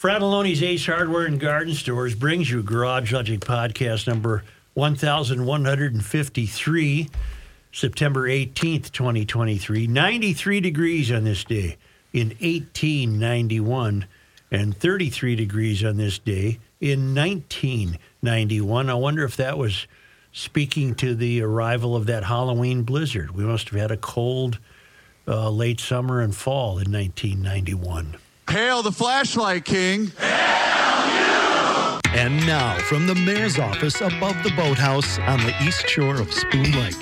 Fratelloni's Ace Hardware and Garden Stores brings you Garage Logic Podcast number 1153, September 18th, 2023. 93 degrees on this day in 1891 and 33 degrees on this day in 1991. I wonder if that was speaking to the arrival of that Halloween blizzard. We must have had a cold late summer and fall in 1991. Hail the Flashlight King! Hail you! And now, from the mayor's office above the boathouse on the east shore of Spoon Lake,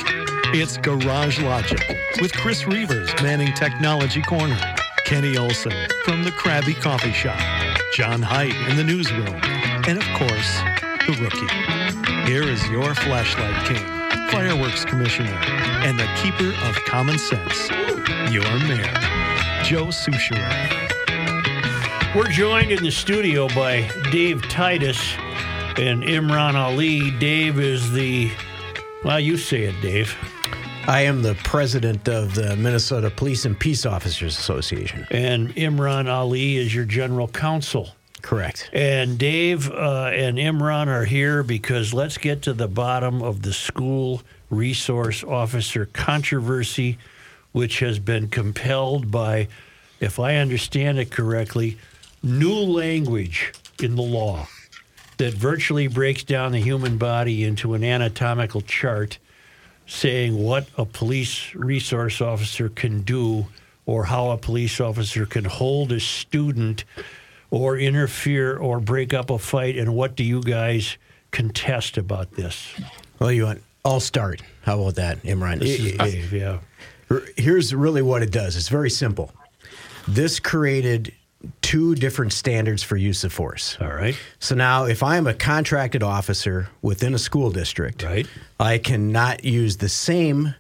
it's Garage Logic with Chris Reavers manning Technology Corner, Kenny Olson from the Krabby Coffee Shop, John Heidt in the newsroom, and of course, the rookie. Here is your Flashlight King, Fireworks Commissioner, and the keeper of common sense, your mayor, Joe Soucheray. We're joined in the studio by Dave Titus and Imran Ali. Dave is the, well, you say it, Dave. I am the president of the Minnesota Police and Peace Officers Association. And Imran Ali is your general counsel. Correct. And Dave and Imran are here because let's get to the bottom of the school resource officer controversy, which has been compelled by, if I understand it correctly, new language in the law that virtually breaks down the human body into an anatomical chart saying what a police resource officer can do or how a police officer can hold a student or interfere or break up a fight. And what do you guys contest about this? Well, I'll start. How about that, Imran? This is Dave, yeah. Here's really what it does. It's very simple. This created two different standards for use of force. All right. So now if I'm a contracted officer within a school district, right, I cannot use the same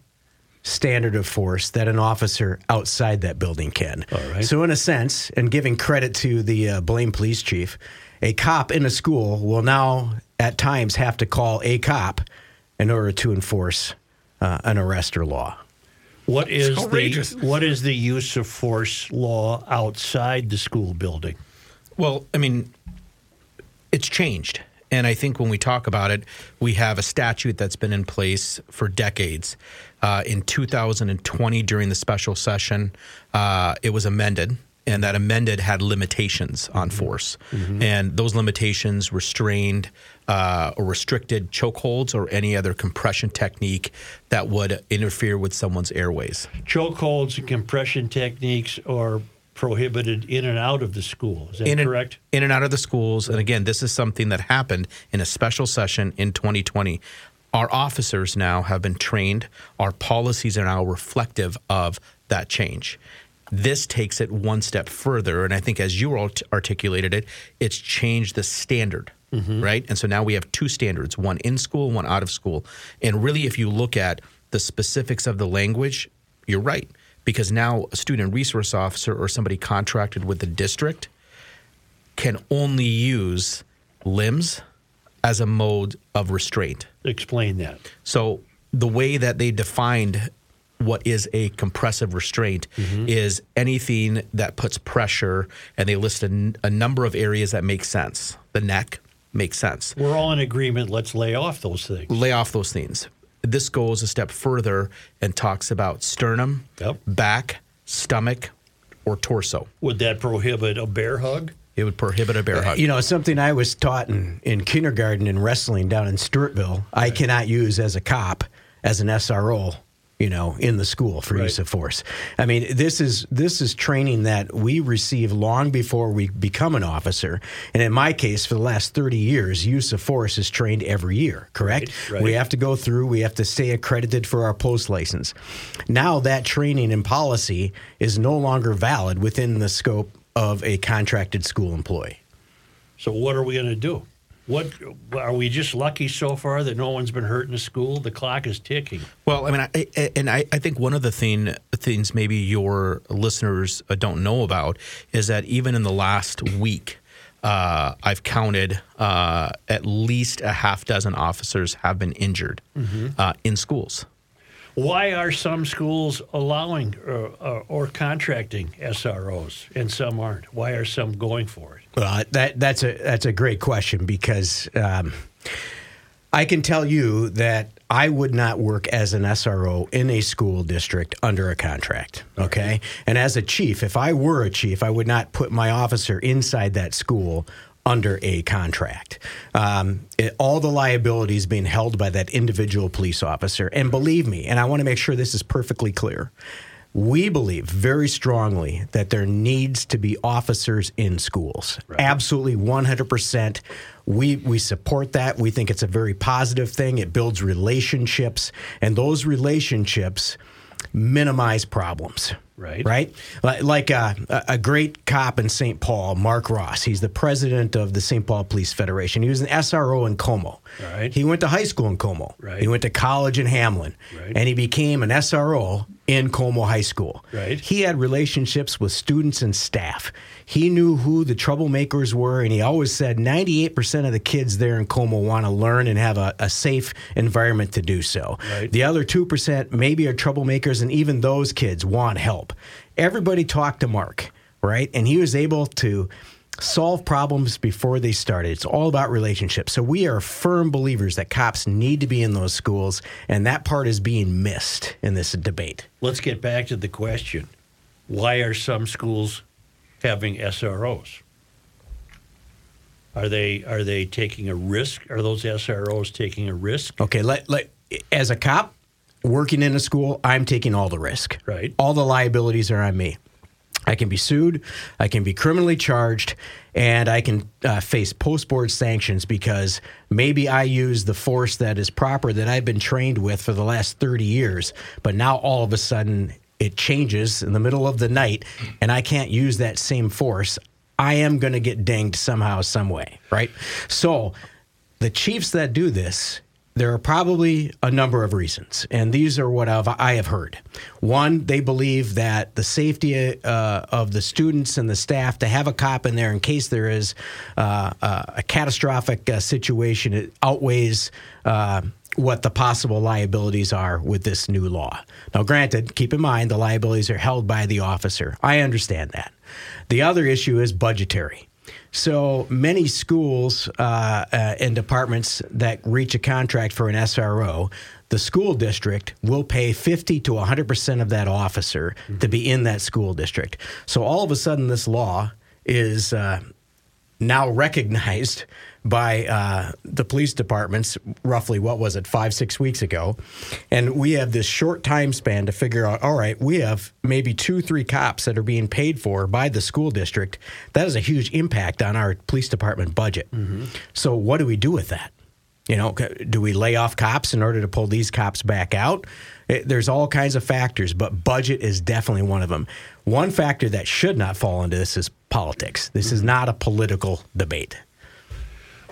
standard of force that an officer outside that building can. All right. So in a sense, and giving credit to the blame police chief, a cop in a school will now at times have to call a cop in order to enforce an arrest or law. What is the use of force law outside the school building? Well, I mean, it's changed. And I think when we talk about it, we have a statute that's been in place for decades. In 2020, during the special session, it was amended. And that amended had limitations on force. Mm-hmm. And those limitations restrained or restricted chokeholds or any other compression technique that would interfere with someone's airways. Chokeholds and compression techniques are prohibited in and out of the school. Is that correct? In and out of the schools. And again, this is something that happened in a special session in 2020. Our officers now have been trained. Our policies are now reflective of that change. This takes it one step further, and I think as you articulated it, it's changed the standard, mm-hmm, right? And so now we have two standards, one in school, one out of school. And really, if you look at the specifics of the language, you're right, because now a student resource officer or somebody contracted with the district can only use limbs as a mode of restraint. Explain that. So the way that they defined what is a compressive restraint, mm-hmm, is anything that puts pressure, and they list a number of areas that make sense. The neck makes sense. We're all in agreement. Let's lay off those things. This goes a step further and talks about sternum, yep, back, stomach, or torso. Would that prohibit a bear hug? It would prohibit a bear hug. You know, something I was taught in kindergarten in wrestling down in Stewartville, right, I cannot use as a cop, as an SRO, you know, in the school for, right, use of force. I mean, this is training that we receive long before we become an officer. And in my case, for the last 30 years, use of force is trained every year, correct? Right, right. We have to go through, we have to stay accredited for our post license. Now that training and policy is no longer valid within the scope of a contracted school employee. So what are we going to do? What are we just lucky so far that no one's been hurt in the school? The clock is ticking. Well, I mean, I think one of the things maybe your listeners don't know about is that even in the last week, I've counted at least a half dozen officers have been injured, mm-hmm, in schools. Why are some schools allowing or contracting SROs and some aren't? Why are some going for it? Well, that's a great question, because I can tell you that I would not work as an SRO in a school district under a contract, okay? Right. And as a chief, if I were a chief, I would not put my officer inside that school under a contract. All the liability is being held by that individual police officer. And believe me, and I want to make sure this is perfectly clear, we believe very strongly that there needs to be officers in schools. Right. Absolutely, 100%. We support that. We think it's a very positive thing. It builds relationships, and those relationships minimize problems. Right. Right? Like a great cop in St. Paul, Mark Ross. He's the president of the St. Paul Police Federation. He was an SRO in Como. Right. He went to high school in Como. Right. He went to college in Hamlin. Right. And he became an SRO in Como High School. Right. He had relationships with students and staff. He knew who the troublemakers were, and he always said 98% of the kids there in Como want to learn and have a safe environment to do so. Right. The other 2% maybe are troublemakers, and even those kids want help. Everybody talked to Mark, right? And he was able to solve problems before they started. It's all about relationships. So we are firm believers that cops need to be in those schools, and that part is being missed in this debate. Let's get back to the question. Why are some schools having SROs? Are they taking a risk? Are those SROs taking a risk? Okay, as a cop working in a school, I'm taking all the risk. Right. All the liabilities are on me. I can be sued, I can be criminally charged, and I can face post-board sanctions because maybe I use the force that is proper that I've been trained with for the last 30 years, but now all of a sudden it changes in the middle of the night, and I can't use that same force. I am going to get dinged somehow, some way, right? So the chiefs that do this, there are probably a number of reasons, and these are what I have heard. One, they believe that the safety of the students and the staff to have a cop in there in case there is a catastrophic situation, it outweighs what the possible liabilities are with this new law. Now, granted, keep in mind the liabilities are held by the officer. I understand that. The other issue is budgetary. So many schools and departments that reach a contract for an SRO, the school district will pay 50 to 100% of that officer to be in that school district. So all of a sudden this law is now recognized by the police departments roughly, 5-6 weeks ago. And we have this short time span to figure out, all right, we have maybe 2-3 cops that are being paid for by the school district. That is a huge impact on our police department budget. Mm-hmm. So what do we do with that? You know, do we lay off cops in order to pull these cops back out? There's all kinds of factors, but budget is definitely one of them. One factor that should not fall into this is politics. This is not a political debate.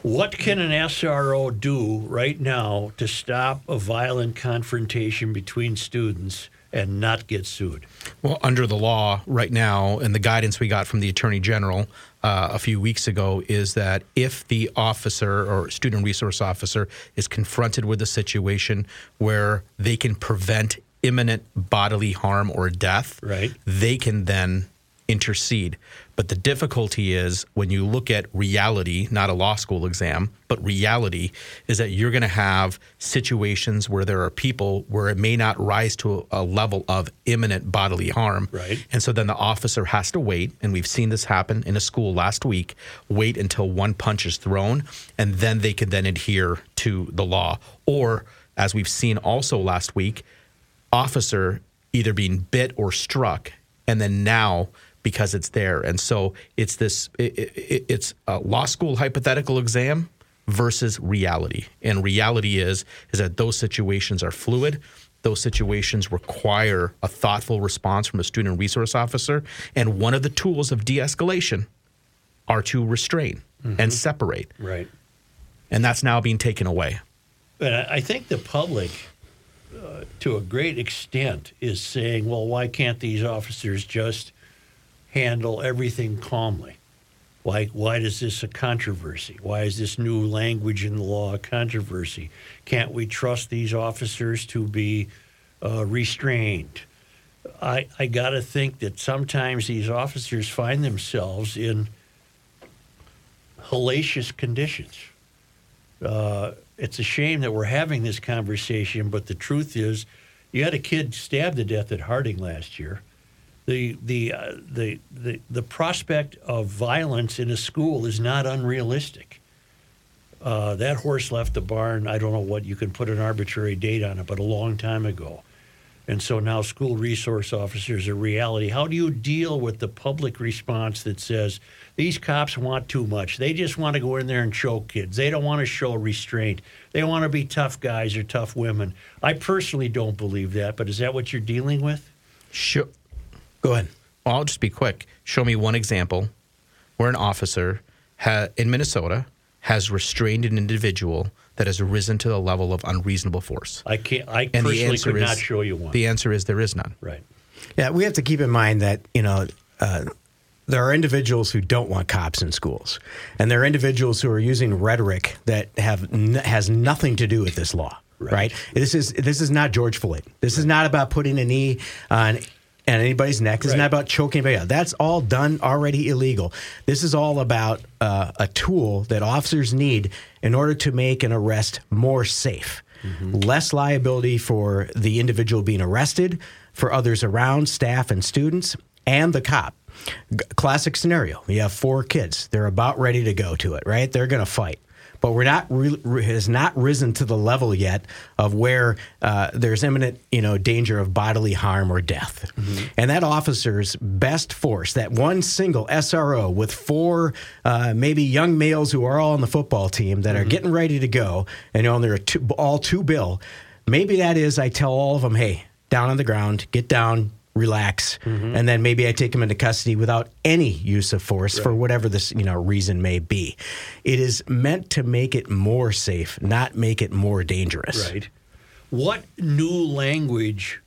What can an SRO do right now to stop a violent confrontation between students and not get sued? Well, under the law right now, and the guidance we got from the Attorney General a few weeks ago, is that if the officer or student resource officer is confronted with a situation where they can prevent imminent bodily harm or death, right, they can then intercede. But the difficulty is when you look at reality, not a law school exam, but reality is that you're going to have situations where there are people where it may not rise to a level of imminent bodily harm. Right. And so then the officer has to wait. And we've seen this happen in a school last week, wait until one punch is thrown, and then they can then adhere to the law. Or as we've seen also last week, officer either being bit or struck, and then now because it's there. And so it's this, it's a law school hypothetical exam versus reality. And reality is that those situations are fluid. Those situations require a thoughtful response from a student resource officer. And one of the tools of de-escalation are to restrain and separate. Right. And that's now being taken away. But I think the public, to a great extent, is saying, well, why can't these officers just handle everything calmly? Why is this a controversy? Why is this new language in the law a controversy? Can't we trust these officers to be restraint. I got to think that sometimes these officers find themselves in hellacious conditions. It's a shame that we're having this conversation, but the truth is, you had a kid stabbed to death at Harding last year. The prospect of violence in a school is not unrealistic. That horse left the barn, I don't know what, you can put an arbitrary date on it, but a long time ago. And so now school resource officers are reality. How do you deal with the public response that says, these cops want too much. They just want to go in there and choke kids. They don't want to show restraint. They want to be tough guys or tough women. I personally don't believe that, but is that what you're dealing with? Sure. Go ahead. Well, I'll just be quick. Show me one example where an officer in Minnesota has restrained an individual that has risen to the level of unreasonable force. I personally could not show you one. The answer is there is none. Right. Yeah, we have to keep in mind that, there are individuals who don't want cops in schools, and there are individuals who are using rhetoric that has nothing to do with this law. Right? This is not George Floyd. This is not about putting a knee on anybody's neck. It's not about choking anybody out. That's all done, already illegal. This is all about a tool that officers need in order to make an arrest more safe. Mm-hmm. Less liability for the individual being arrested, for others around, staff and students, and the cop. Classic scenario. You have four kids. They're about ready to go to it, right? They're going to fight. But we're not has not risen to the level yet of where there's imminent, danger of bodily harm or death. Mm-hmm. And that officer's best force, that one single SRO with four maybe young males who are all on the football team that mm-hmm. are getting ready to go and on their all-two bill, maybe that is, I tell all of them, hey, down on the ground, get down, relax, mm-hmm. and then maybe I take him into custody without any use of force for whatever this reason may be. It is meant to make it more safe, not make it more dangerous. Right. What new language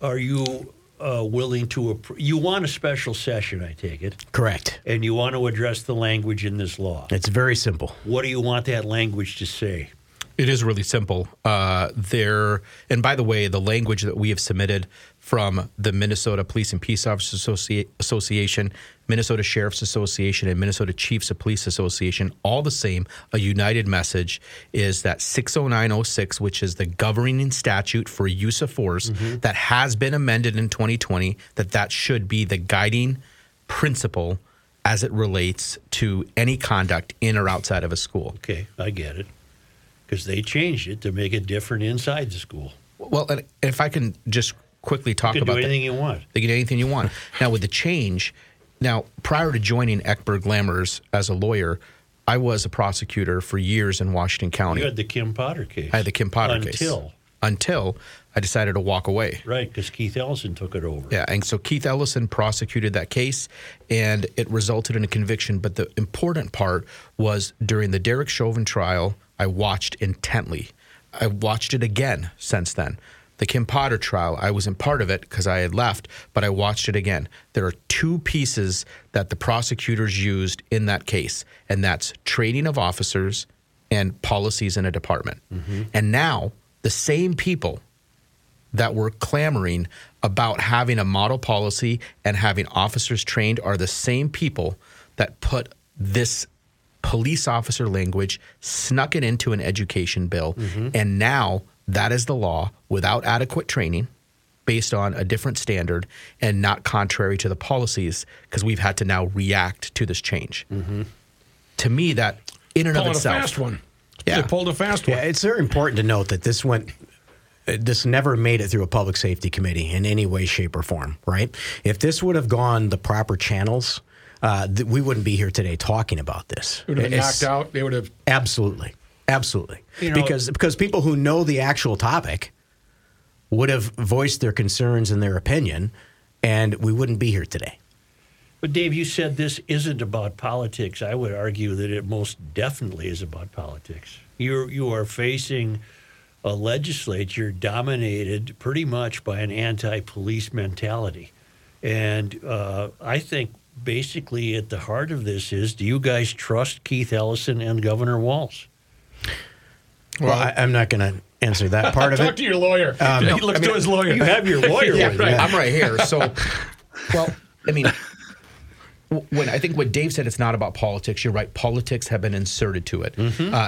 are you willing to? You want a special session, I take it. Correct. And you want to address the language in this law. It's very simple. What do you want that language to say? It is really simple. And by the way, the language that we have submitted from the Minnesota Police and Peace Officers Association, Minnesota Sheriff's Association, and Minnesota Chiefs of Police Association, all the same, a united message is that 60906, which is the governing statute for use of force mm-hmm. that has been amended in 2020, that should be the guiding principle as it relates to any conduct in or outside of a school. Okay, I get it. Because they changed it to make it different inside the school. Well, and if I can just quickly talk about that. They can do anything you want. Now, with the change, prior to joining Eckberg Lammers as a lawyer, I was a prosecutor for years in Washington County. You had the Kim Potter case. I had the Kim Potter case. Until I decided to walk away. Right, because Keith Ellison took it over. Yeah, and so Keith Ellison prosecuted that case, and it resulted in a conviction. But the important part was during the Derek Chauvin trial, I watched intently. I watched it again since then. The Kim Potter trial, I wasn't part of it because I had left, but I watched it again. There are two pieces that the prosecutors used in that case, and that's training of officers and policies in a department. Mm-hmm. And now the same people that were clamoring about having a model policy and having officers trained are the same people that put this police officer language, snuck it into an education bill, mm-hmm. and now that is the law without adequate training, based on a different standard, and not contrary to the policies, because we've had to now react to this change. Mm-hmm. To me, that in and of itself. They pulled a fast one. Yeah, it's very important to note that this went. This never made it through a public safety committee in any way, shape, or form, right? If this would have gone the proper channels, we wouldn't be here today talking about this. It would have been knocked out. They would have absolutely, because people who know the actual topic would have voiced their concerns and their opinion, and we wouldn't be here today. But Dave, you said this isn't about politics. I would argue that it most definitely is about politics. You are facing a legislature dominated pretty much by an anti-police mentality, and I think. Basically, at the heart of this is, do you guys trust Keith Ellison and Governor Walz? Well, I'm not going to answer that part of it. Talk to your lawyer. He looks to his lawyer. You have your lawyer. Yeah, right. I'm right here. So, well, I mean, when I think what Dave said, it's not about politics. You're right. Politics have been inserted to it,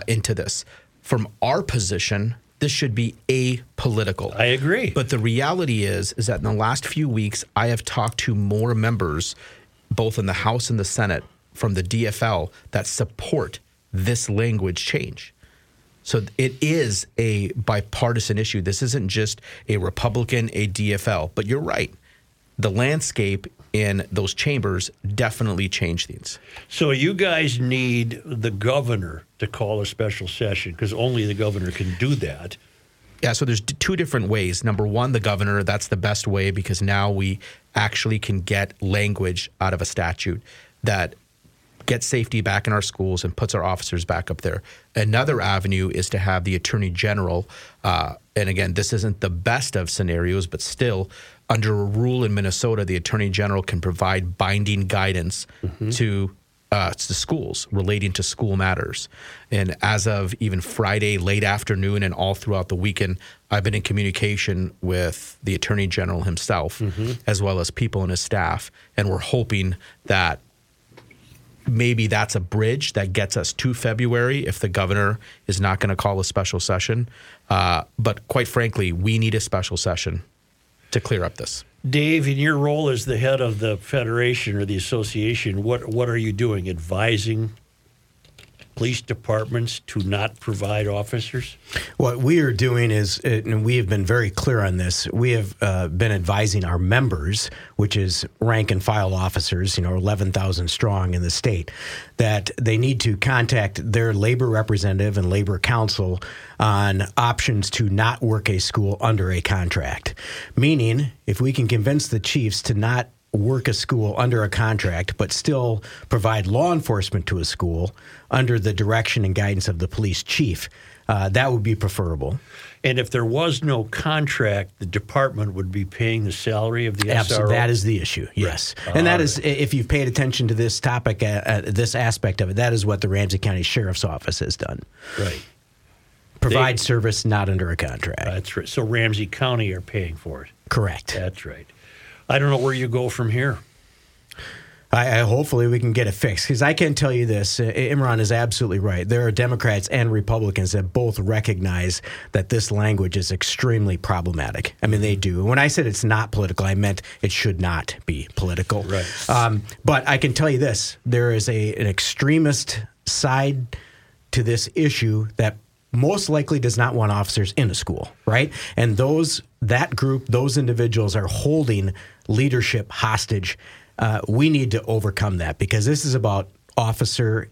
into this. From our position, this should be apolitical. I agree. But the reality is that in the last few weeks, I have talked to more members, both in the House and the Senate, from the DFL that support this language change. So it is a bipartisan issue. This isn't just a Republican, a DFL. But you're right. The landscape in those chambers definitely changed things. So you guys need the governor to call a special session because only the governor can do that. Yeah, so there's two different ways. Number one, the governor, that's the best way because now we actually can get language out of a statute that gets safety back in our schools and puts our officers back up there. Another avenue is to have the attorney general, and again, this isn't the best of scenarios, but still, under a rule in Minnesota, the attorney general can provide binding guidance to schools relating to school matters. And as of even Friday, late afternoon, and all throughout the weekend, I've been in communication with the attorney general himself, as well as people in his staff, and we're hoping that maybe that's a bridge that gets us to February if the governor is not going to call a special session. But quite frankly, we need a special session to clear up this. Dave, in your role as the head of the federation or the association, what are you doing? Advising police departments to not provide officers? What we are doing is, and we have been very clear on this, we have been advising our members, which is rank and file officers, 11,000 strong in the state, that they need to contact their labor representative and labor council on options to not work a school under a contract. Meaning, if we can convince the chiefs to not work a school under a contract, but still provide law enforcement to a school under the direction and guidance of the police chief, that would be preferable. And if there was no contract, the department would be paying the salary of the SRO? Absolutely. That is the issue, yes. Right. And that is, if you've paid attention to this topic, this aspect of it, that is what the Ramsey County Sheriff's Office has done. Right. Provide service not under a contract. That's right. So Ramsey County are paying for it. Correct. That's right. I don't know where you go from here. I hopefully we can get it fixed, because I can tell you this, Imran is absolutely right. There are Democrats and Republicans that both recognize that this language is extremely problematic. I mean, they do. When I said it's not political, I meant it should not be political. Right. But I can tell you this, there is an extremist side to this issue that most likely does not want officers in a school, right? And those individuals are holding leadership hostage. We need to overcome that, because this is about officer,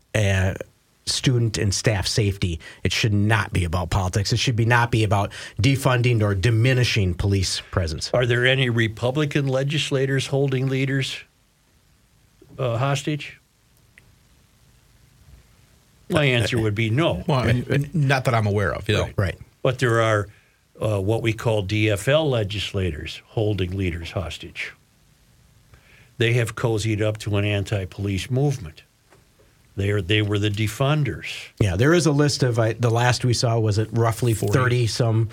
student, and staff safety. It should not be about politics. It should not be about defunding or diminishing police presence. Are there any Republican legislators holding leaders hostage? My answer would be no. Well, not that I'm aware of. You know. Right. But there are what we call DFL legislators holding leaders hostage. They have cozied up to an anti-police movement. They were the defunders. Yeah, there is a list of, the last we saw was at roughly 30-some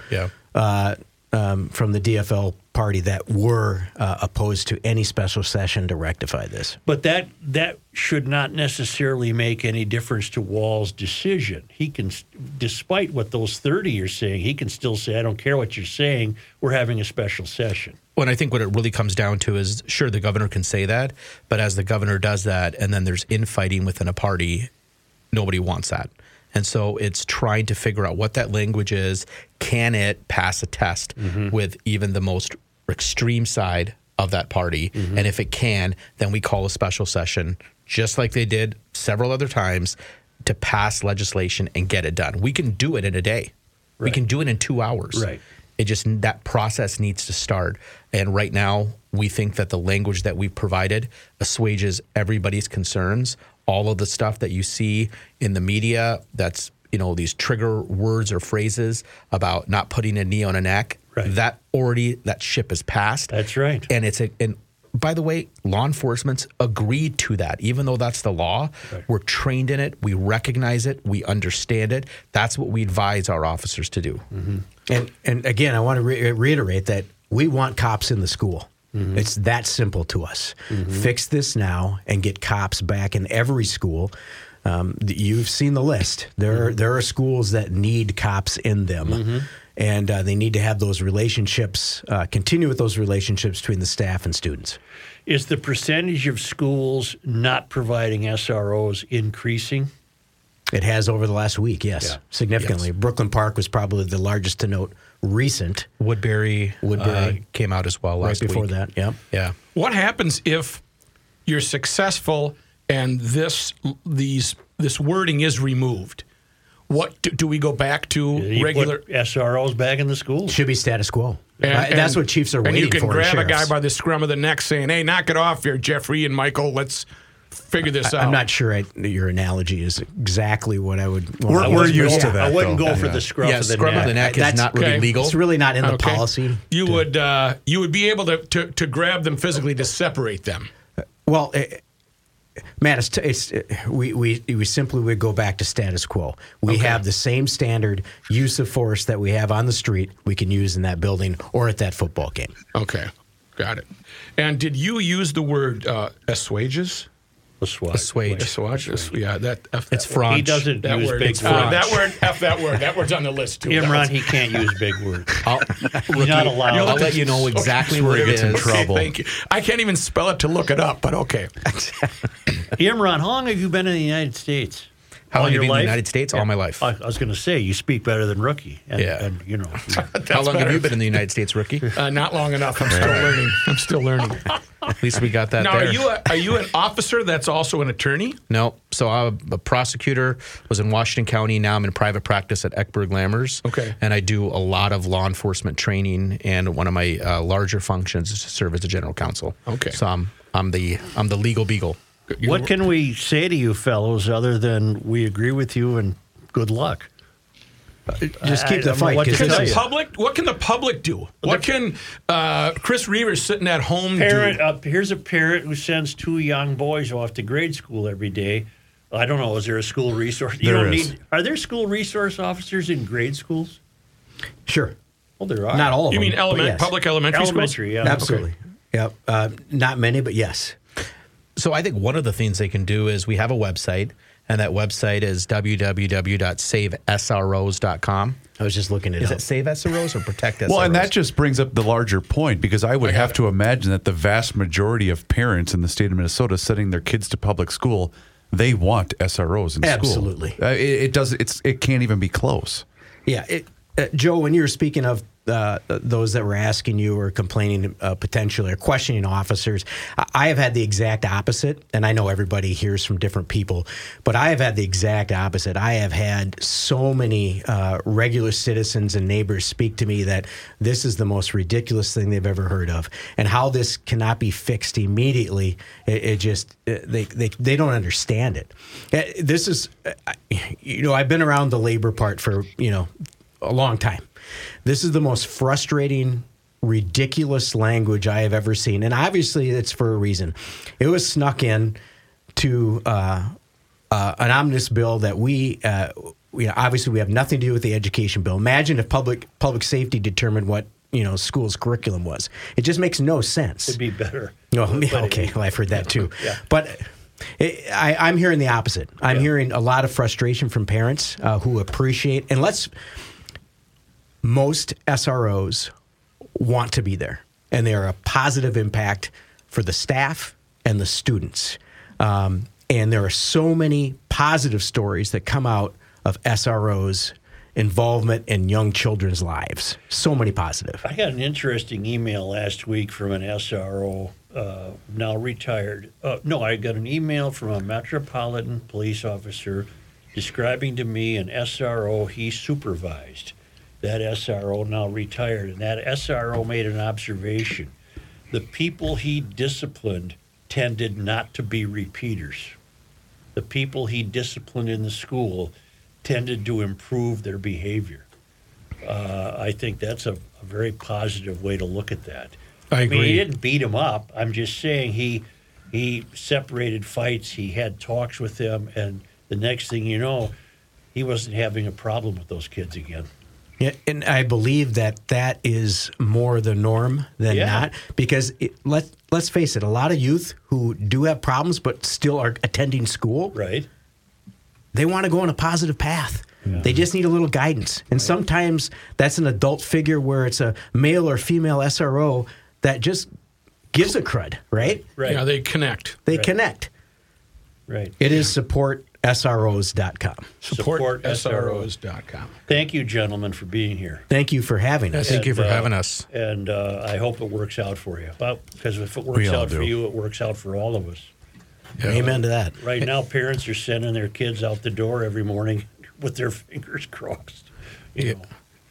from the DFL party that were opposed to any special session to rectify this. But that should not necessarily make any difference to Wall's decision. He can, despite what those 30 are saying, he can still say, I don't care what you're saying, we're having a special session. Well, and I think what it really comes down to is, sure, the governor can say that, but as the governor does that and then there's infighting within a party, nobody wants that. And so it's trying to figure out what that language is. Can it pass a test with even the most extreme side of that party? Mm-hmm. And if it can, then we call a special session, just like they did several other times, to pass legislation and get it done. We can do it in a day. Right. We can do it in 2 hours. Right. It just, that process needs to start. And right now, we think that the language that we've provided assuages everybody's concerns. All of the stuff that you see in the media that's, these trigger words or phrases about not putting a knee on a neck, right. That ship has passed. That's right. And by the way, law enforcement's agreed to that. Even though that's the law, right. We're trained in it. We recognize it. We understand it. That's what we advise our officers to do. Mm-hmm. And again, I want to reiterate that we want cops in the school. Mm-hmm. It's that simple to us. Mm-hmm. Fix this now and get cops back in every school. You've seen the list. There are schools that need cops in them, mm-hmm. and they need to have those relationships, continue with those relationships between the staff and students. Is the percentage of schools not providing SROs increasing? It has over the last week, yes, yeah. Significantly. Yes. Brooklyn Park was probably the largest to note recent. Woodbury came out as well last week. Right before that, yeah. Yeah. What happens if you're successful and this wording is removed? What do we go back to? You regular put SROs back in the school? Should be status quo. And that's what chiefs are waiting for. And you can grab a guy by the scrum of the neck saying, "Hey, knock it off here, Jeffrey and Michael. Let's figure this out." I'm not sure your analogy is exactly what I would. We're used to that. I wouldn't go for the scrum of the neck. That's not really legal. It's really not in the policy. You would be able to grab them physically to separate them. Well, Matt, we simply would go back to status quo. We have the same standard use of force that we have on the street. We can use in that building or at that football game. Okay, got it. And did you use the word assuages? Assuage. Yeah, that F. It's French. He doesn't use word, big words. That word, F that word. That word's on the list, too. Imran, he can't use big words. He's not allowed. I'll let you know exactly where it is. Okay, trouble. Thank you. I can't even spell it to look it up, but okay. Imran, how long have you been in the United States? How long have you been in the United States? Yeah. All my life. I was going to say, you speak better than Rookie. And you know. How long have you been in the United States, Rookie? Not long enough. I'm still learning. At least we got that now, there. Now, are you an officer that's also an attorney? No. So I'm a prosecutor, was in Washington County. Now I'm in private practice at Eckberg Lammers. Okay. And I do a lot of law enforcement training, and one of my larger functions is to serve as a general counsel. Okay. So I'm the legal beagle. What can we say to you fellows other than we agree with you and good luck? Just keep the fight. What can the public do? What can Chris Reavers sitting at home do? Here's a parent who sends two young boys off to grade school every day. I don't know. Is there a school resource? Are there school resource officers in grade schools? Sure. Well, there are. Not all of them. You mean public elementary schools? Elementary, yeah. Absolutely. Yeah. Not many, but yes. So I think one of the things they can do is we have a website, and that website is www.savesros.com. I was just looking it up. Is it Save SROs or Protect SROs? Well, and that just brings up the larger point, because I would have to imagine that the vast majority of parents in the state of Minnesota sending their kids to public school, they want SROs in school. Absolutely. It can't even be close. Yeah. Joe, when you were speaking of those that were asking you or complaining potentially or questioning officers, I have had the exact opposite, and I know everybody hears from different people, but I have had the exact opposite. I have had so many regular citizens and neighbors speak to me that this is the most ridiculous thing they've ever heard of, and how this cannot be fixed immediately. They don't understand it. This is, I've been around the labor part for, a long time. This is the most frustrating, ridiculous language I have ever seen. And obviously it's for a reason. It was snuck in to an omnibus bill that we have nothing to do with the education bill. Imagine if public safety determined what school's curriculum was. It just makes no sense. It'd be better. I've heard that too. Yeah. But I'm hearing the opposite. I'm hearing a lot of frustration from parents who appreciate, and most SROs want to be there, and they are a positive impact for the staff and the students. And there are so many positive stories that come out of SROs' involvement in young children's lives. So many positive. I got an interesting email last week from an SRO, now retired. I got an email from a Metropolitan Police officer describing to me an SRO he supervised. That SRO now retired, and that SRO made an observation. The people he disciplined tended not to be repeaters. The people he disciplined in the school tended to improve their behavior. I think that's a very positive way to look at that. I agree. I mean, he didn't beat him up. I'm just saying he separated fights. He had talks with them, and the next thing you know, he wasn't having a problem with those kids again. Yeah, and I believe that is more the norm than not, because let's face it, a lot of youth who do have problems but still are attending school, right? They want to go on a positive path. Yeah. They just need a little guidance. And sometimes that's an adult figure where it's a male or female SRO that just gives a crud, right? Right. Yeah, they connect. Right. It is supportsros.com. Supportsros.com. Thank you, gentlemen, for being here. Thank you for having us. Thank you for having us. And I hope it works out for you. Because if it works out for you, it works out for all of us. Yeah. Amen to that. Right now, parents are sending their kids out the door every morning with their fingers crossed. You know.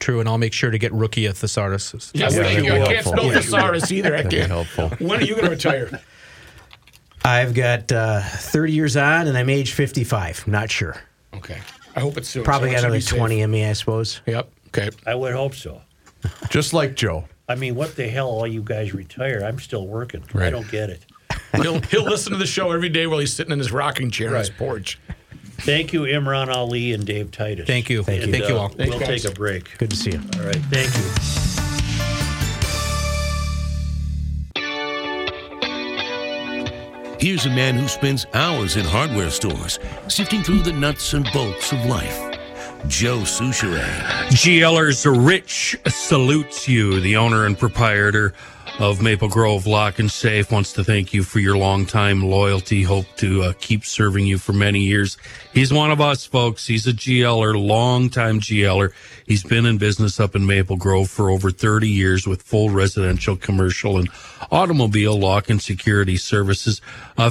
True, and I'll make sure to get rookie at thesaurus. Yes, I can't spell thesaurus either. I can't. Helpful. When are you going to retire? I've got 30 years on, and I'm age 55. Not sure. Okay. I hope it's soon. Probably got another 20 in me, I suppose. Yep. Okay. I would hope so. Just like Joe. I mean, what the hell? All you guys retire. I'm still working. Right. I don't get it. He'll listen to the show every day while he's sitting in his rocking chair on his porch. Thank you, Imran Ali and Dave Titus. Thank you. Thank you. Thank you all. We'll take a break. Good to see you. All right. Thank you. Here's a man who spends hours in hardware stores, sifting through the nuts and bolts of life. Joe Soucheray. GLers Rich salutes you. The owner and proprietor of Maple Grove Lock and Safe wants to thank you for your longtime loyalty. Hope to keep serving you for many years. He's one of us, folks. He's a GLer, longtime GLer. He's been in business up in Maple Grove for over 30 years with full residential, commercial, and automobile lock and security services.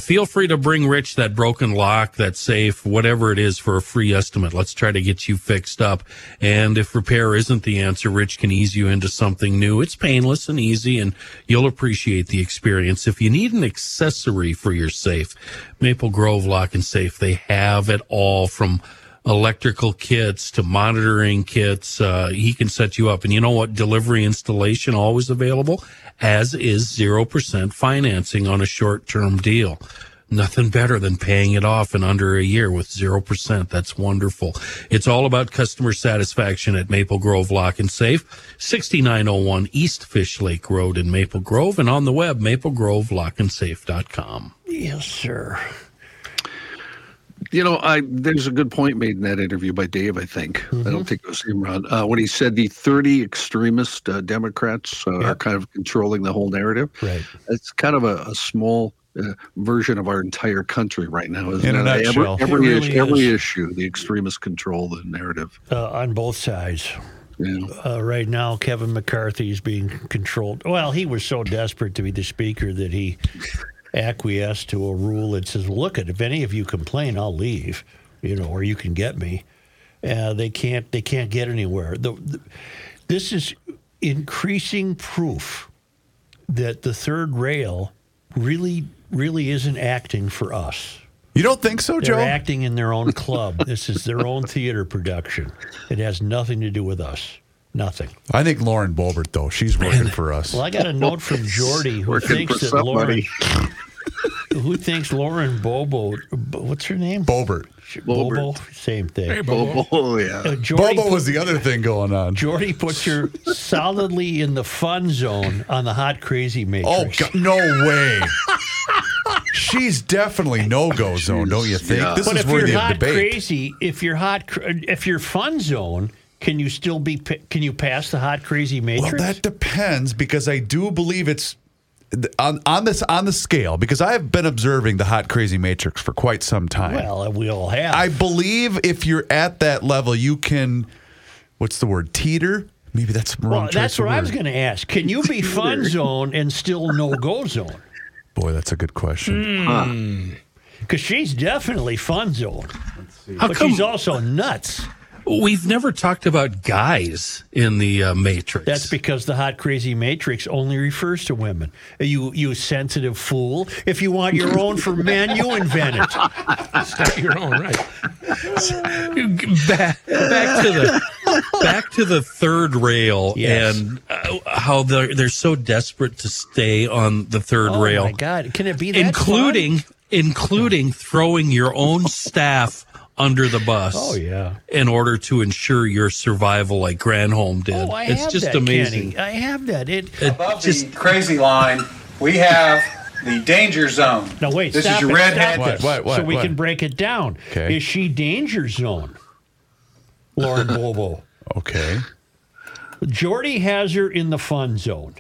Feel free to bring Rich that broken lock, that safe, whatever it is, for a free estimate. Let's try to get you fixed up. And if repair isn't the answer, Rich can ease you into something new. It's painless and easy, and you'll appreciate the experience. If you need an accessory for your safe, Maple Grove Lock and Safe, they have it all, from electrical kits to monitoring kits. He can set you up. And you know what? Delivery, installation, always available, as is 0% financing on a short-term deal. Nothing better than paying it off in under a year with 0%. That's wonderful. It's all about customer satisfaction at Maple Grove Lock and Safe, 6901 East Fish Lake Road in Maple Grove, and on the web, maplegrovelockandsafe.com. Yes, sir. You know, there's a good point made in that interview by Dave, I think. Mm-hmm. I don't think it was Imran. When he said the 30 extremist Democrats are kind of controlling the whole narrative. Right. It's kind of a small version of our entire country right now, isn't it? Every issue, the extremists control the narrative on both sides. Yeah. Right now, Kevin McCarthy is being controlled. Well, he was so desperate to be the speaker that he acquiesced to a rule that says, "Look, if any of you complain, I'll leave," or you can get me. They can't get anywhere. This is increasing proof that the third rail really isn't acting for us. You don't think so, Joe? They're acting in their own club. This is their own theater production. It has nothing to do with us. Nothing. I think Lauren Boebert, though, she's working for us. Well, I got a note from Jordy who thinks that Lauren Bobo, what's her name? Boebert. Bobo, same thing. Hey, Bobo, yeah. Bobo was the other thing going on. Jordy puts her solidly in the fun zone on the Hot Crazy Matrix. Oh, God, no way. She's definitely no-go zone, don't you think? Yeah. This but is where the debate. If you're fun zone, can you pass the Hot Crazy Matrix? Well, that depends, because I do believe it's on the scale, because I have been observing the Hot Crazy Matrix for quite some time. Well, we all have. I believe if you're at that level, you can, what's the word, teeter? Maybe that's the wrong choice. Well, that's what I was going to ask. Can you be fun zone and still no-go zone? Boy, that's a good question. Because she's definitely fun zone. Let's see. But she's also nuts. We've never talked about guys in the Matrix. That's because the Hot Crazy Matrix only refers to women. You sensitive fool. If you want your own for men, you invent it. Start your own, right. Back to the third rail, yes. And how they're so desperate to stay on the third rail. Oh, my God. Can it be that fun? Including throwing your own staff under the bus in order to ensure your survival like Granholm did. Oh, it's just amazing. Kenny, I have that. Above the crazy line, we have the danger zone. Now, wait. This is your redhead. So we can break it down. Okay. Is she danger zone? Lauren Bobo. Okay. Jordy has her in the fun zone.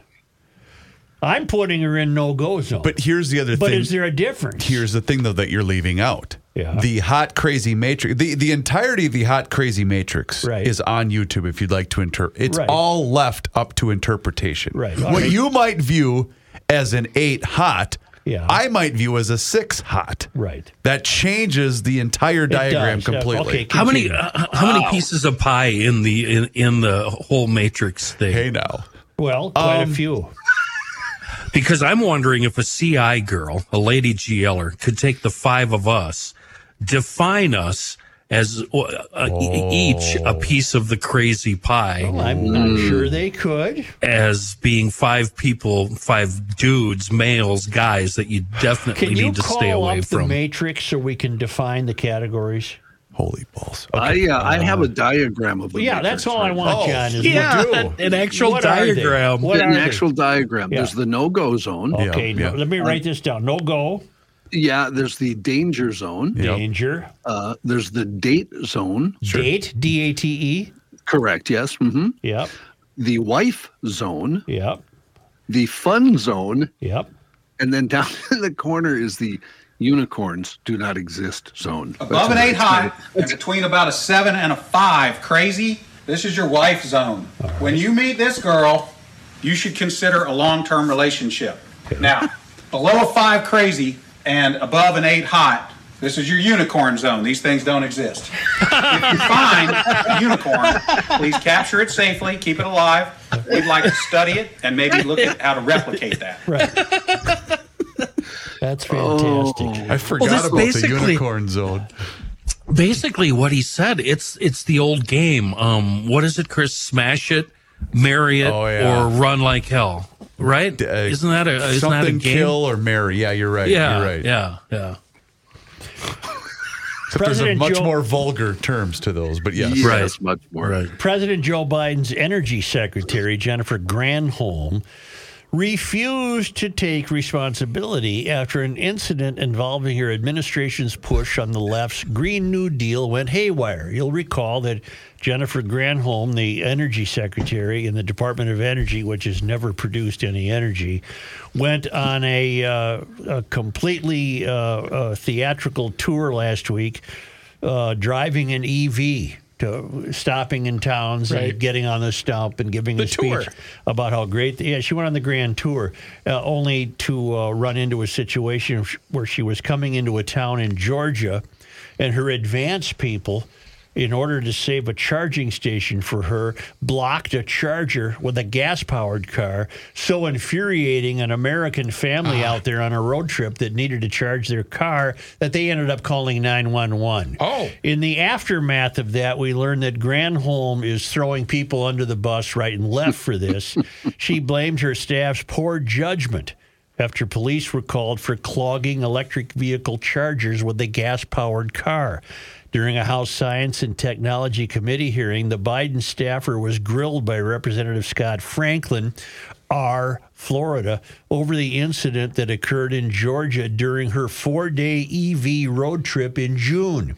I'm putting her in no-go zone. But here's the other thing. But is there a difference? Here's the thing, though, that you're leaving out. Yeah. The Hot Crazy Matrix. The entirety of the Hot Crazy Matrix is on YouTube if you'd like to interpret. It's all left up to interpretation. Right. What you might view as an 8 hot, I might view as a 6 hot. Right. That changes the entire diagram completely. Okay, how many pieces of pie in the whole Matrix thing? Hey, now. Well, quite a few. Because I'm wondering if a CI girl, a lady GLer, could take the 5 of us, define us as each a piece of the crazy pie. Well, I'm not sure they could. As being 5 people, 5 dudes, males, guys that you definitely need to stay away from. Can you call up the Matrix so we can define the categories? Holy balls. Okay. I have a diagram of the Matrix. That's all I want, John. An actual diagram. What an actual diagram. There's the no-go zone. Okay, let me write this down. No-go. Yeah, there's the danger zone. Danger. There's the date zone. Date, D-A-T-E. Correct, yes. Mm-hmm. Yep. The wife zone. Yep. The fun zone. Yep. And then down in the corner is the unicorns do not exist zone. Above an 8 high, and between about a 7 and a 5 crazy, this is your wife zone. Right. When you meet this girl, you should consider a long-term relationship. Okay. Now, below a 5 crazy and above an 8 hot, this is your unicorn zone. These things don't exist. If you find a unicorn, please capture it safely, keep it alive. We'd like to study it and maybe look at how to replicate that. Right. That's fantastic. I forgot about the unicorn zone. Basically what he said, it's the old game. What is it, Chris? Smash it, marry it, or run like hell, right? Isn't that a game? Kill or marry. Yeah, you're right. Yeah, you're right. Yeah. Except President there's much more vulgar terms to those, but yes, much more. Right. President Joe Biden's energy secretary, Jennifer Granholm, refused to take responsibility after an incident involving her administration's push on the left's Green New Deal went haywire. You'll recall that Jennifer Granholm, the energy secretary in the Department of Energy, which has never produced any energy, went on a completely theatrical tour last week, driving an EV. To stopping in towns and getting on the stump and giving a speech about how great... she went on the grand tour only to run into a situation where she was coming into a town in Georgia and her advance people, in order to save a charging station for her, blocked a charger with a gas-powered car, so infuriating an American family out there on a road trip that needed to charge their car that they ended up calling 911. Oh! In the aftermath of that, we learned that Granholm is throwing people under the bus right and left for this. She blamed her staff's poor judgment after police were called for clogging electric vehicle chargers with a gas-powered car. During a House Science and Technology Committee hearing, the Biden staffer was grilled by Representative Scott Franklin, R. Florida, over the incident that occurred in Georgia during her 4-day EV road trip in June.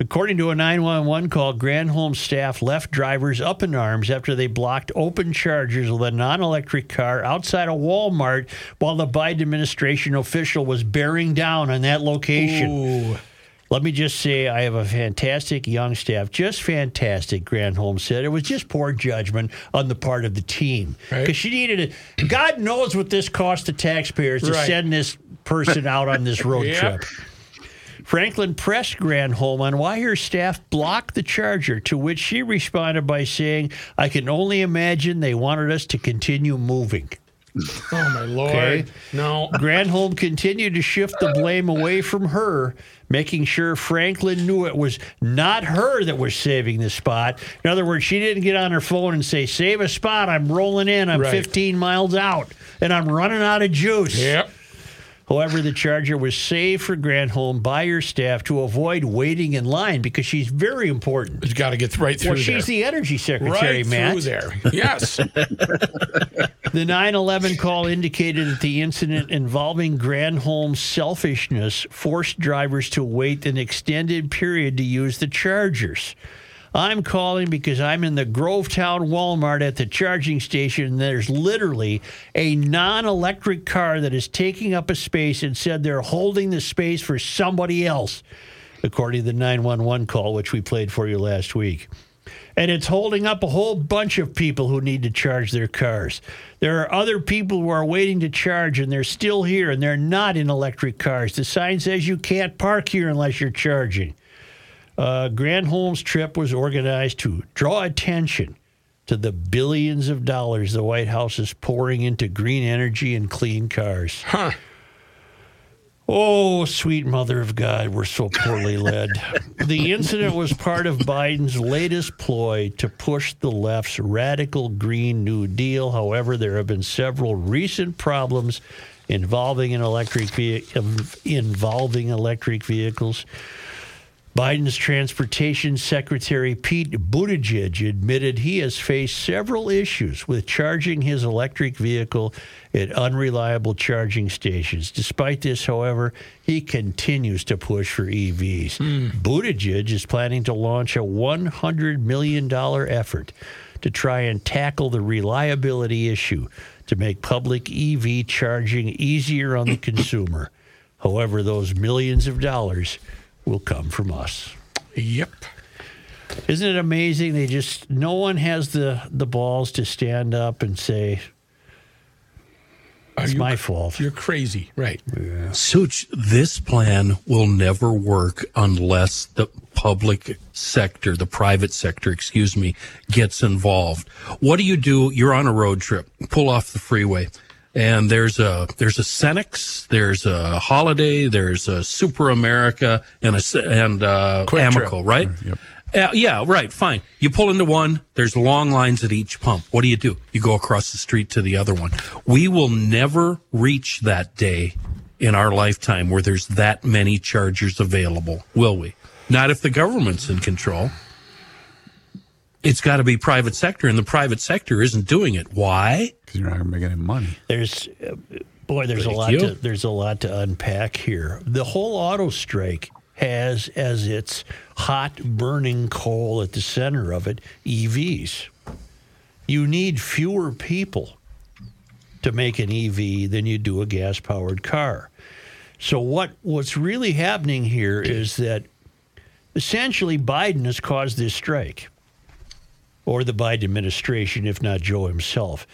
According to a 911 call, Granholm staff left drivers up in arms after they blocked open chargers with a non-electric car outside a Walmart while the Biden administration official was bearing down on that location. Ooh. Let me just say I have a fantastic young staff, just fantastic, Granholm said. It was just poor judgment on the part of the team. Because she needed it. God knows what this cost the taxpayers to send this person out on this road trip. Franklin pressed Granholm on why her staff blocked the charger, to which she responded by saying, I can only imagine they wanted us to continue moving. Oh, my Lord. Okay. No. Granholm continued to shift the blame away from her, making sure Franklin knew it was not her that was saving the spot. In other words, she didn't get on her phone and say, save a spot, I'm rolling in, I'm 15 miles out, and I'm running out of juice. Yep. However, the charger was saved for Granholm by her staff to avoid waiting in line because she's very important. She's got to get right through there. Well, she's the energy secretary, Matt. Right through there, yes. The 9/11 call indicated that the incident involving Granholm's selfishness forced drivers to wait an extended period to use the chargers. I'm calling because I'm in the Grovetown Walmart at the charging station, and there's literally a non-electric car that is taking up a space and said they're holding the space for somebody else, according to the 911 call, which we played for you last week. And it's holding up a whole bunch of people who need to charge their cars. There are other people who are waiting to charge, and they're still here, and they're not in electric cars. The sign says you can't park here unless you're charging. Granholm's trip was organized to draw attention to the billions of dollars the White House is pouring into green energy and clean cars. Huh. Oh, sweet mother of God, we're so poorly led. The incident was part of Biden's latest ploy to push the left's radical Green New Deal. However, there have been several recent problems involving electric vehicles. Biden's Transportation Secretary Pete Buttigieg admitted he has faced several issues with charging his electric vehicle at unreliable charging stations. Despite this, however, he continues to push for EVs. Buttigieg is planning to launch a $100 million effort to try and tackle the reliability issue to make public EV charging easier on the consumer. However, those millions of dollars will come from us. Yep. Isn't it amazing? They just, no one has the balls to stand up and say, it's my fault. You're crazy. Right. Yeah. Such, this plan will never work unless the private sector, gets involved. What do? You're on a road trip, pull off the freeway. And there's a Cenex, there's a Holiday, there's a Super America, and Amoco, right? Yep. Yeah, right, fine. You pull into one, there's long lines at each pump. What do? You go across the street to the other one. We will never reach that day in our lifetime where there's that many chargers available, will we? Not if the government's in control. It's got to be private sector, and the private sector isn't doing it. Why? Because you're not going to make any money. There's a lot to unpack here. The whole auto strike has as its hot burning coal at the center of it EVs. You need fewer people to make an EV than you do a gas-powered car. So what's really happening here is that essentially Biden has caused this strike, or the Biden administration, if not Joe himself.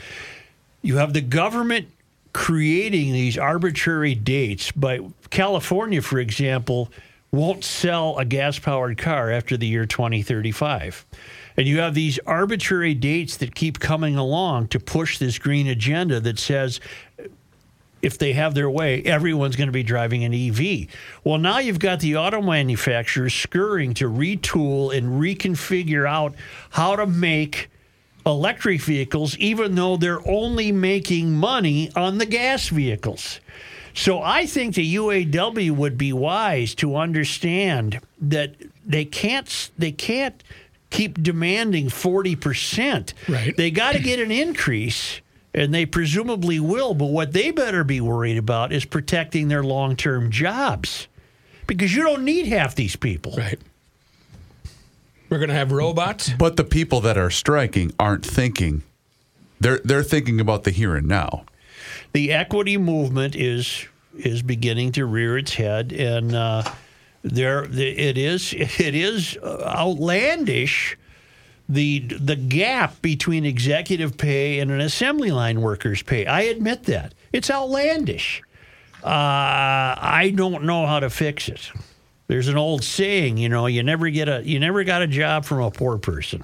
You have the government creating these arbitrary dates. By California, for example, won't sell a gas-powered car after the year 2035. And you have these arbitrary dates that keep coming along to push this green agenda that says, if they have their way, everyone's going to be driving an EV. Well, now you've got the auto manufacturers scurrying to retool and reconfigure out how to make electric vehicles, even though they're only making money on the gas vehicles. So I think the UAW would be wise to understand that they can't keep demanding 40%. Right. They got to get an increase. And they presumably will, but what they better be worried about is protecting their long-term jobs, because you don't need half these people. Right. We're going to have robots. But the people that are striking aren't thinking. They're thinking about the here and now. The equity movement is beginning to rear its head, and it is outlandish. The gap between executive pay and an assembly line worker's pay. I admit that. It's outlandish. I don't know how to fix it. There's an old saying, you never got a job from a poor person.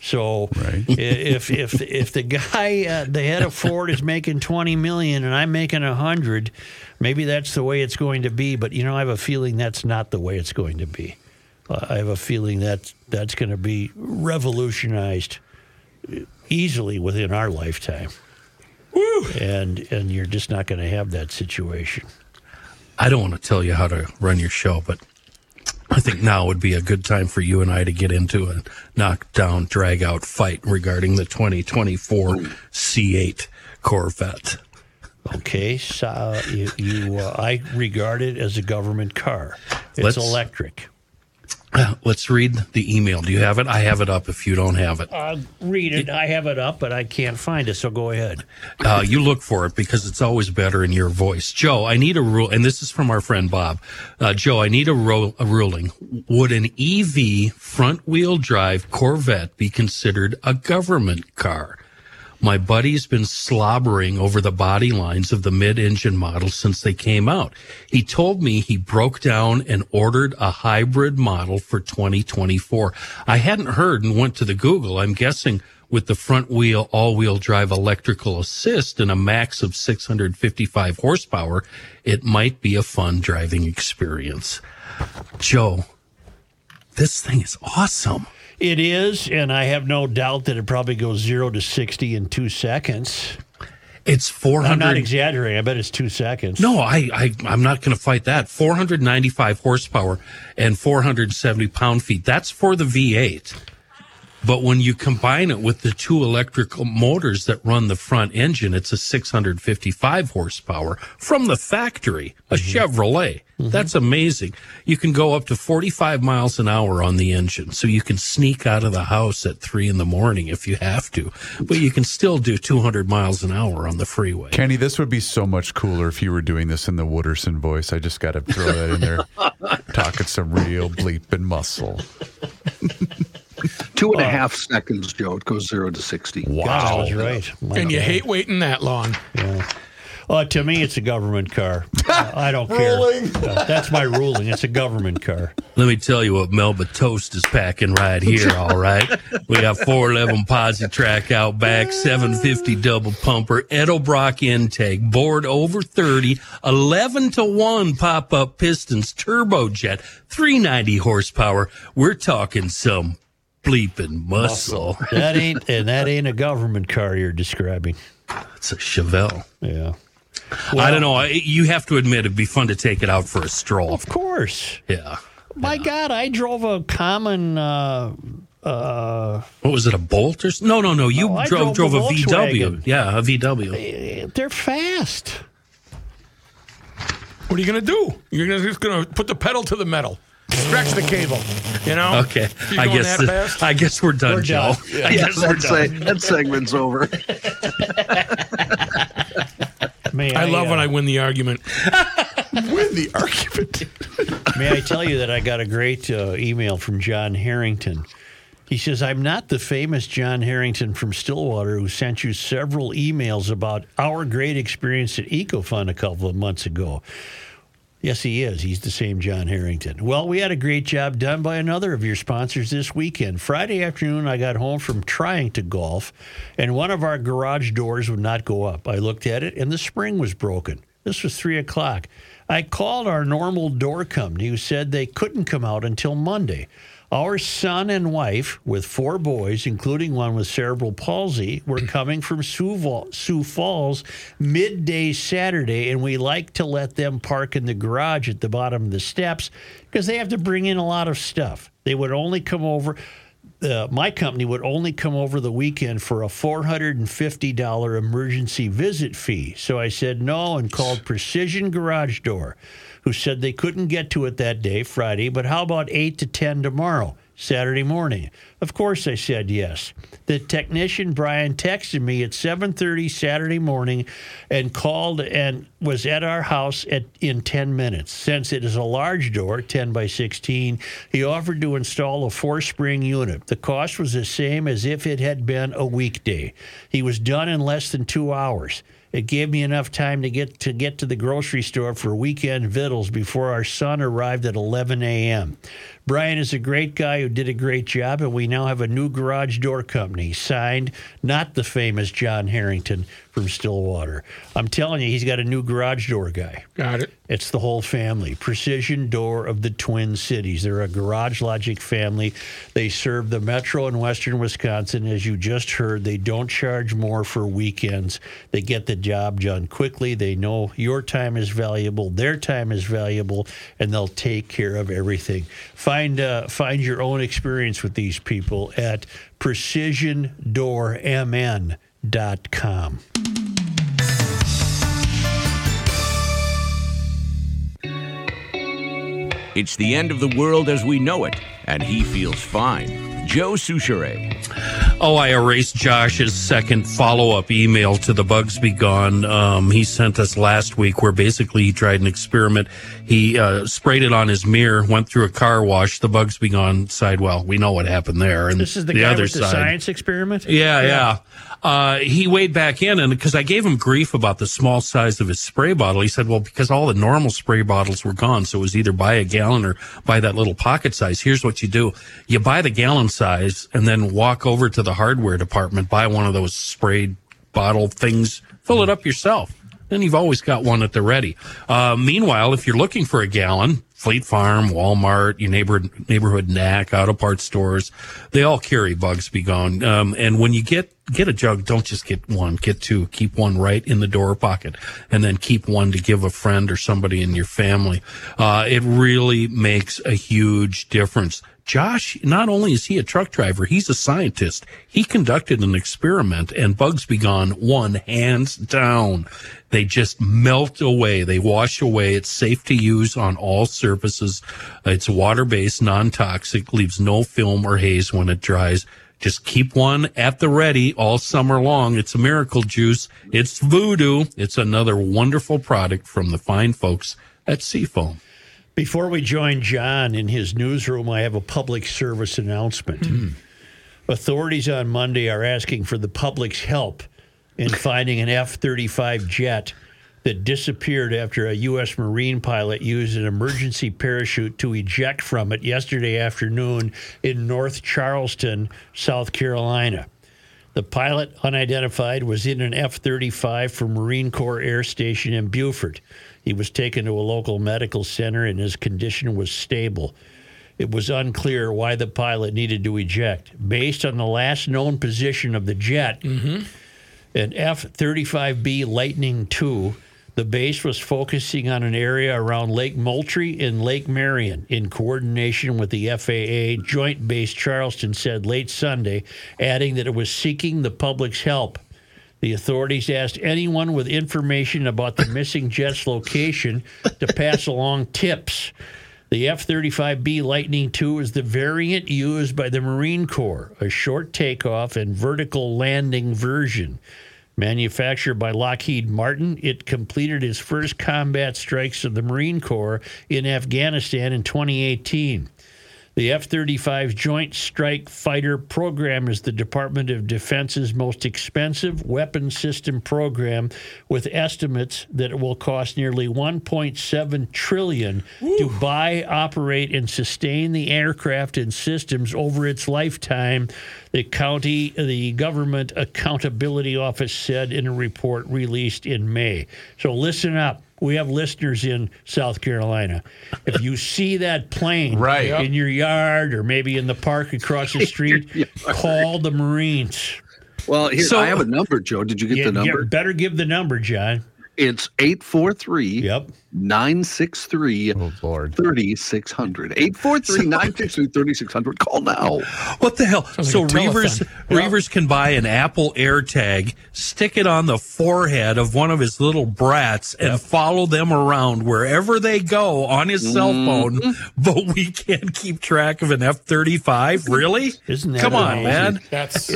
So right. if the guy, the head of Ford, is making $20 million and I'm making $100, maybe that's the way it's going to be. But, I have a feeling that's not the way it's going to be. I have a feeling that that's going to be revolutionized easily within our lifetime. Woo. And you're just not going to have that situation. I don't want to tell you how to run your show, but I think now would be a good time for you and I to get into a knockdown, drag-out fight regarding the 2024 C8 Corvette. Okay, so I regard it as a government car. It's electric. Let's read the email. Do you have it? I have it up if you don't have it. Read it. I have it up, but I can't find it, so go ahead. You look for it because it's always better in your voice. Joe, I need a rule, and this is from our friend Bob. Joe, I need a ruling. Would an EV front-wheel drive Corvette be considered a government car? My buddy's been slobbering over the body lines of the mid-engine models since they came out. He told me he broke down and ordered a hybrid model for 2024. I hadn't heard and went to the Google. I'm guessing with the front-wheel, all-wheel drive electrical assist and a max of 655 horsepower, it might be a fun driving experience. Joe, this thing is awesome. It is, and I have no doubt that it probably goes 0 to 60 in 2 seconds. It's 400... I'm not exaggerating. I bet it's 2 seconds. No, I'm not going to fight that. 495 horsepower and 470 pound-feet. That's for the V8. But when you combine it with the two electrical motors that run the front engine, it's a 655 horsepower from the factory, a Chevrolet. Mm-hmm. That's amazing. You can go up to 45 miles an hour on the engine, so you can sneak out of the house at 3 in the morning if you have to. But you can still do 200 miles an hour on the freeway. Kenny, this would be so much cooler if you were doing this in the Wooderson voice. I just got to throw that in there. Talking some real bleeping muscle. 2.5 seconds, Joe. It goes 0 to 60. Wow, God, right. And you hate waiting that long. Yeah. To me, it's a government car. I don't care. That's my ruling. It's a government car. Let me tell you what Melba Toast is packing right here. All right, we got 411 posi track out back, 750 double pumper, Edelbrock intake, board over 30, 11-1 pop up pistons, turbojet, 390 horsepower. We're talking some bleeping muscle. That ain't a government car you're describing. It's a Chevelle. Yeah. Well, I don't know. You have to admit it'd be fun to take it out for a stroll. Of course. Yeah. My God, I drove a common. What was it? A Bolt or something? No. I drove a VW. Yeah, a VW. They're fast. What are you gonna do? You're just gonna put the pedal to the metal. Stretch the cable, you know? Okay. I guess we're done, Joe. Yeah. That segment's over. Man, I love when I win the argument. Win the argument. May I tell you that I got a great email from John Harrington. He says, I'm not the famous John Harrington from Stillwater who sent you several emails about our great experience at Ecofund a couple of months ago. Yes, he is. He's the same John Harrington. Well, we had a great job done by another of your sponsors this weekend. Friday afternoon, I got home from trying to golf, and one of our garage doors would not go up. I looked at it, and the spring was broken. This was 3 o'clock. I called our normal door company, who said they couldn't come out until Monday. Our son and wife, with 4 boys, including one with cerebral palsy, were coming from Sioux Falls midday Saturday, and we like to let them park in the garage at the bottom of the steps because they have to bring in a lot of stuff. They would only come over. My company would only come over the weekend for a $450 emergency visit fee. So I said no and called Precision Garage Door, who said they couldn't get to it that day, Friday, but how about 8 to 10 tomorrow, Saturday morning? Of course I said yes. The technician, Brian, texted me at 7:30 Saturday morning and called and was at our house in 10 minutes. Since it is a large door, 10 by 16, he offered to install a 4-spring unit. The cost was the same as if it had been a weekday. He was done in less than 2 hours. It gave me enough time to get to the grocery store for weekend vittles before our son arrived at 11 a.m. Brian is a great guy who did a great job, and we now have a new garage door company, signed not the famous John Harrington from Stillwater. I'm telling you, he's got a new garage door guy. Got it. It's the whole family. Precision Door of the Twin Cities. They're a Garage Logic family. They serve the metro and western Wisconsin, as you just heard. They don't charge more for weekends. They get the job done quickly. They know your time is valuable, their time is valuable, and they'll take care of everything. Find your own experience with these people at precisiondoormn.com. It's the end of the world as we know it, and he feels fine. Joe Soucheray. Oh, I erased Josh's second follow-up email to the Bugs Be Gone. He sent us last week where basically he tried an experiment. He sprayed it on his mirror, went through a car wash. The Bugs Be Gone side, well, we know what happened there. And this is the guy other with the side. Science experiment? Yeah. He weighed back in, and because I gave him grief about the small size of his spray bottle, he said, well, because all the normal spray bottles were gone, so it was either buy a gallon or buy that little pocket size. Here's what you do. You buy the gallon size and then walk over to the hardware department, buy one of those sprayed bottle things, fill it up yourself. Then you've always got one at the ready. Meanwhile, if you're looking for a gallon, Fleet Farm, Walmart, your neighborhood NAC, auto parts stores, they all carry Bugs Be Gone. And when you get a jug, don't just get one, get two, keep one right in the door pocket, and then keep one to give a friend or somebody in your family. It really makes a huge difference. Josh, not only is he a truck driver, he's a scientist. He conducted an experiment, and Bugs Be Gone won hands down. They just melt away. They wash away. It's safe to use on all surfaces. It's water-based, non-toxic, leaves no film or haze when it dries. Just keep one at the ready all summer long. It's a miracle juice. It's voodoo. It's another wonderful product from the fine folks at Seafoam. Before we join John in his newsroom, I have a public service announcement. Authorities on Monday are asking for the public's help in finding an F-35 jet that disappeared after a U.S. Marine pilot used an emergency parachute to eject from it yesterday afternoon in North Charleston, South Carolina. The pilot, unidentified, was in an F-35 from Marine Corps Air Station in Beaufort. He was taken to a local medical center, and his condition was stable. It was unclear why the pilot needed to eject. Based on the last known position of the jet, an F-35B Lightning II, the base was focusing on an area around Lake Moultrie and Lake Marion in coordination with the FAA. Joint Base Charleston said late Sunday, adding that it was seeking the public's help. The authorities asked anyone with information about the missing jet's location to pass along tips. The F-35B Lightning II is the variant used by the Marine Corps, a short takeoff and vertical landing version. Manufactured by Lockheed Martin, it completed its first combat strikes of the Marine Corps in Afghanistan in 2018. The F-35 Joint Strike Fighter program is the Department of Defense's most expensive weapon system program, with estimates that it will cost nearly $1.7 trillion to buy, operate, and sustain the aircraft and systems over its lifetime, the Government Accountability Office said in a report released in May. So listen up. We have listeners in South Carolina. If you see that plane in your yard or maybe in the park across the street, call the Marines. Well, here, I have a number, Joe. Did you get the number? You better give the number, John. It's 843-963-3600. 843-963-3600. Call now. What the hell? So Reavers can buy an Apple AirTag, stick it on the forehead of one of his little brats, and follow them around wherever they go on his cell phone, but we can't keep track of an F-35? Really? Isn't that amazing? Man.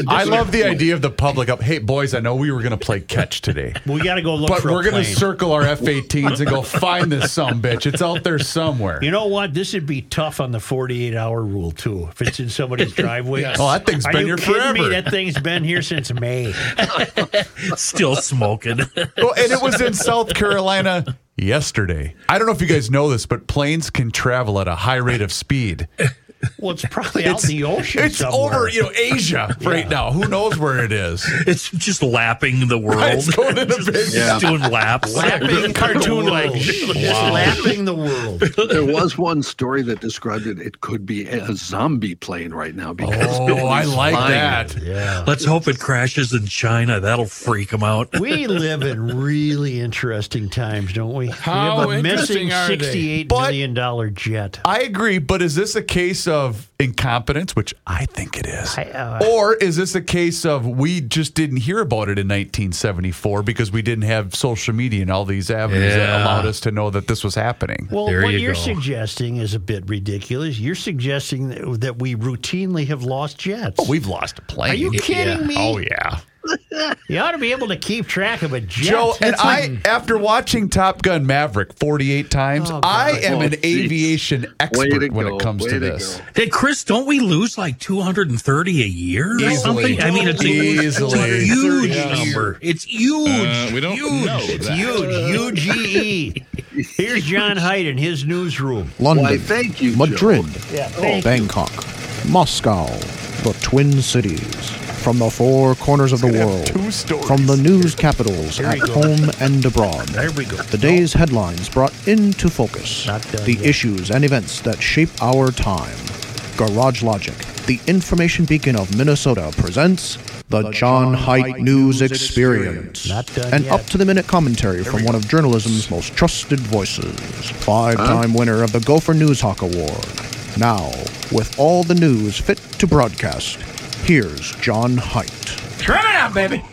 I love the idea of the public up. Hey, boys, I know we were going to play catch today. We got to go look for a plane. We're going to circle our F-18s and go find this sumbitch. It's out there somewhere. You know what? This would be tough on the 48-hour rule, too, if it's in somebody's driveway. Yes. Oh, that thing's been here forever. Are you kidding me? That thing's been here since May. Still smoking. Well, and it was in South Carolina yesterday. I don't know if you guys know this, but planes can travel at a high rate of speed. Well, it's probably out in the ocean. It's somewhere over, Asia right now. Who knows where it is? It's just lapping the world. Right, it's going in the big, doing laps. Lapping, cartoon-like. Just lapping the world. There was one story that described it. It could be a zombie plane right now. Because I like that. Yeah. Let's hope it crashes in China. That'll freak them out. We live in really interesting times, don't we? How we have a missing $68 million jet. I agree, but is this a case of incompetence, which I think it is, or is this a case of we just didn't hear about it in 1974 because we didn't have social media and all these avenues that allowed us to know that this was happening? Well, what you're suggesting is a bit ridiculous. You're suggesting that we routinely have lost jets. Oh, we've lost a plane. Are you kidding me? Oh, yeah. You ought to be able to keep track of a jet. Joe, and after watching Top Gun Maverick 48 times, I am an aviation expert when it comes to this. Hey, Chris, don't we lose like 230 a year or something? I mean, it's a huge number. It's huge. We don't know. It's huge. UGE. Here's John Heidt in his newsroom. London. Why, thank you, Madrid. Yeah, Bangkok. You. Moscow. The Twin Cities. From the four corners of the world, from the news capitals at home and abroad, the day's headlines brought into focus the issues and events that shape our time. Garage Logic, the information beacon of Minnesota, presents the John Heidt News Experience, an up-to-the-minute commentary from one of journalism's most trusted voices, five-time winner of the Gopher Newshawk Award. Now, with all the news fit to broadcast, here's John Heidt. Trim it up, baby.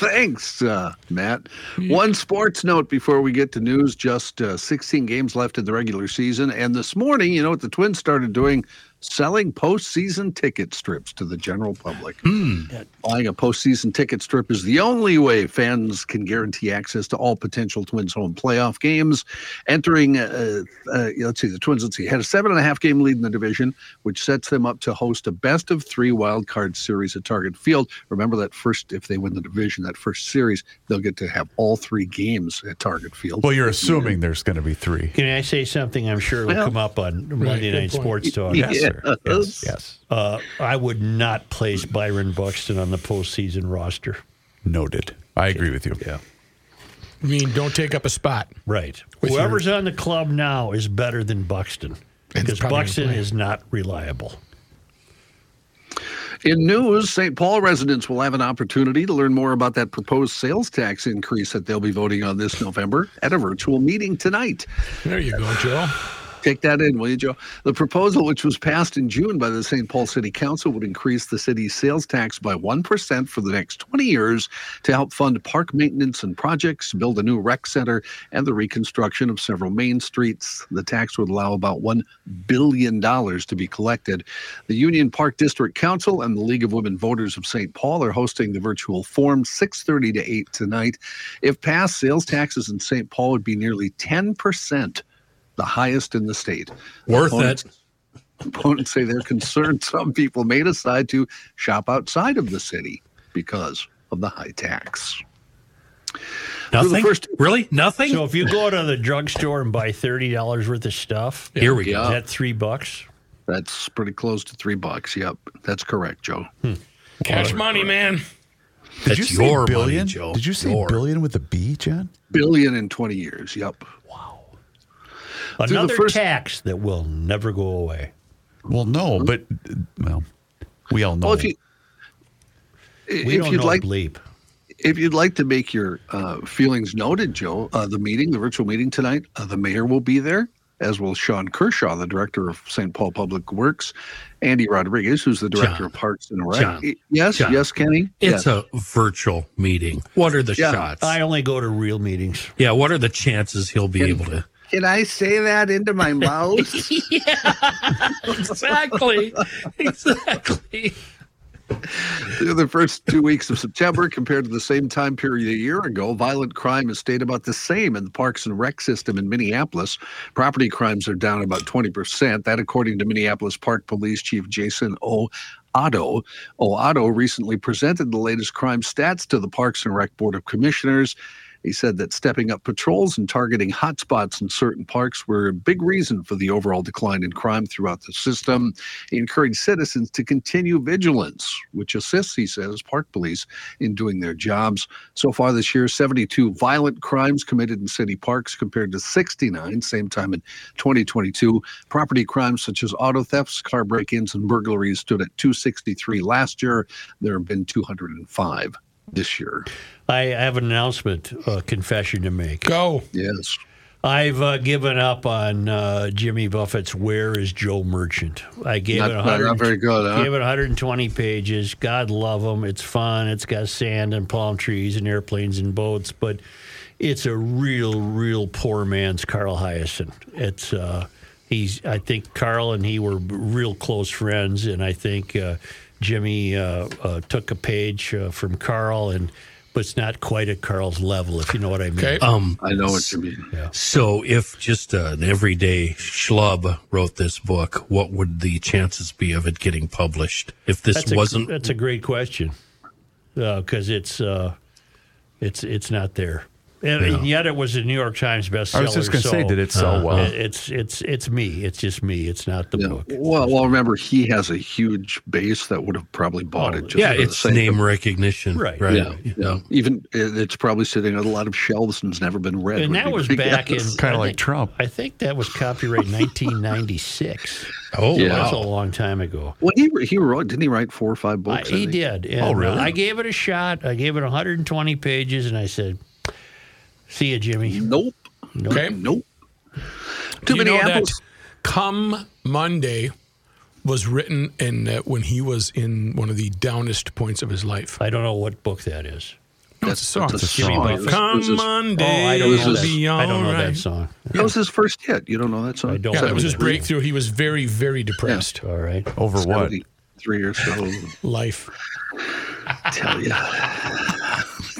Thanks, Matt. One sports note before we get to news. Just 16 games left in the regular season. And this morning, you know what the Twins started doing? Selling postseason ticket strips to the general public. Buying a postseason ticket strip is the only way fans can guarantee access to all potential Twins home playoff games. Entering, the Twins, had a 7.5-game lead in the division, which sets them up to host a best-of-3 wild card series at Target Field. Remember that if they win the division, that first series, they'll get to have all 3 games at Target Field. Well, you're assuming there's going to be 3. Can I say something? I'm sure it will come up on Monday Night Sports Talk. Yes. Yes. I would not place Byron Buxton on the postseason roster. Noted. I agree with you. Yeah. I mean, don't take up a spot. Right. Whoever's on the club now is better than Buxton, because Buxton is not reliable. In news, St. Paul residents will have an opportunity to learn more about that proposed sales tax increase that they'll be voting on this November at a virtual meeting tonight. There you go, Joe. Take that in, will you, Joe? The proposal, which was passed in June by the St. Paul City Council, would increase the city's sales tax by 1% for the next 20 years to help fund park maintenance and projects, build a new rec center, and the reconstruction of several main streets. The tax would allow about $1 billion to be collected. The Union Park District Council and the League of Women Voters of St. Paul are hosting the virtual forum 6:30 to 8 tonight. If passed, sales taxes in St. Paul would be nearly 10%. The highest in the state. Worth it. Opponents say they're concerned some people may decide to shop outside of the city because of the high tax. Nothing? Really? Nothing? So if you go to the drugstore and buy $30 worth of stuff, here we go. Is that $3? That's pretty close to $3. Yep. That's correct, Joe. Cash money, man. That's your money, Joe. Did you say billion with a B, John? Billion in 20 years. Yep. Wow. Another tax that will never go away. Well, no, but we all know. Well, if you'd like to make your feelings noted, Joe, the virtual meeting tonight, the mayor will be there, as will Sean Kershaw, the director of St. Paul Public Works, Andy Rodriguez, who's the director of Parks and Rec. Yes, Kenny? It's a virtual meeting. What are the shots? I only go to real meetings. Yeah, what are the chances he'll be able to... Can I say that into my mouth? Yeah, exactly. The first 2 weeks of September compared to the same time period a year ago, violent crime has stayed about the same in the Parks and Rec system in Minneapolis. Property crimes are down about 20%. That according to Minneapolis Park Police Chief Jason Otto recently presented the latest crime stats to the Parks and Rec Board of Commissioners. He said that stepping up patrols and targeting hotspots in certain parks were a big reason for the overall decline in crime throughout the system. He encouraged citizens to continue vigilance, which assists, he says, park police in doing their jobs. So far this year, 72 violent crimes committed in city parks compared to 69, same time in 2022. Property crimes such as auto thefts, car break-ins, and burglaries stood at 263 last year. There have been 205 this year. I have an announcement, confession to make. Go. Yes. I've given up on Jimmy Buffett's Where is Joe Merchant. I gave not very good, huh? Gave it 120 pages. God love him. It's fun. It's got sand and palm trees and airplanes and boats, but it's a real, real poor man's Carl Hiaasen. It's I think Carl and he were real close friends, and I think Jimmy took a page from Carl and. But it's not quite at Carl's level, if you know what I mean. Okay. I know what you mean. Yeah. So if just an everyday schlub wrote this book, what would the chances be of it getting published? If this wasn't... That's a great question, because it's not there. And yet it was the New York Times bestseller. I was just going to say, did it sell well? It's me. It's just me. It's not the book. Well, remember, he has a huge base that would have probably bought it. Just it's name recognition. Right. Yeah. Even it's probably sitting on a lot of shelves and has never been read. And that was back in... Kind of like Trump. I think that was copyright 1996. Oh, yeah. That's a long time ago. Well, he wrote, didn't he write 4 or 5 books? He did. And, really? I gave it a shot. I gave it 120 pages, and I said... See you, Jimmy. Nope. Okay. Nope. Too many apples. Come Monday was written in when he was in one of the downest points of his life. I don't know what book that is. No, that's a song. That's a song. Come Monday. Oh, I don't know that. I don't know that song. That was his first hit. You don't know that song? I don't. Yeah, that was his breakthrough. He was very, very depressed. Yeah. All right. Over what? 3 or so. Life. I tell you.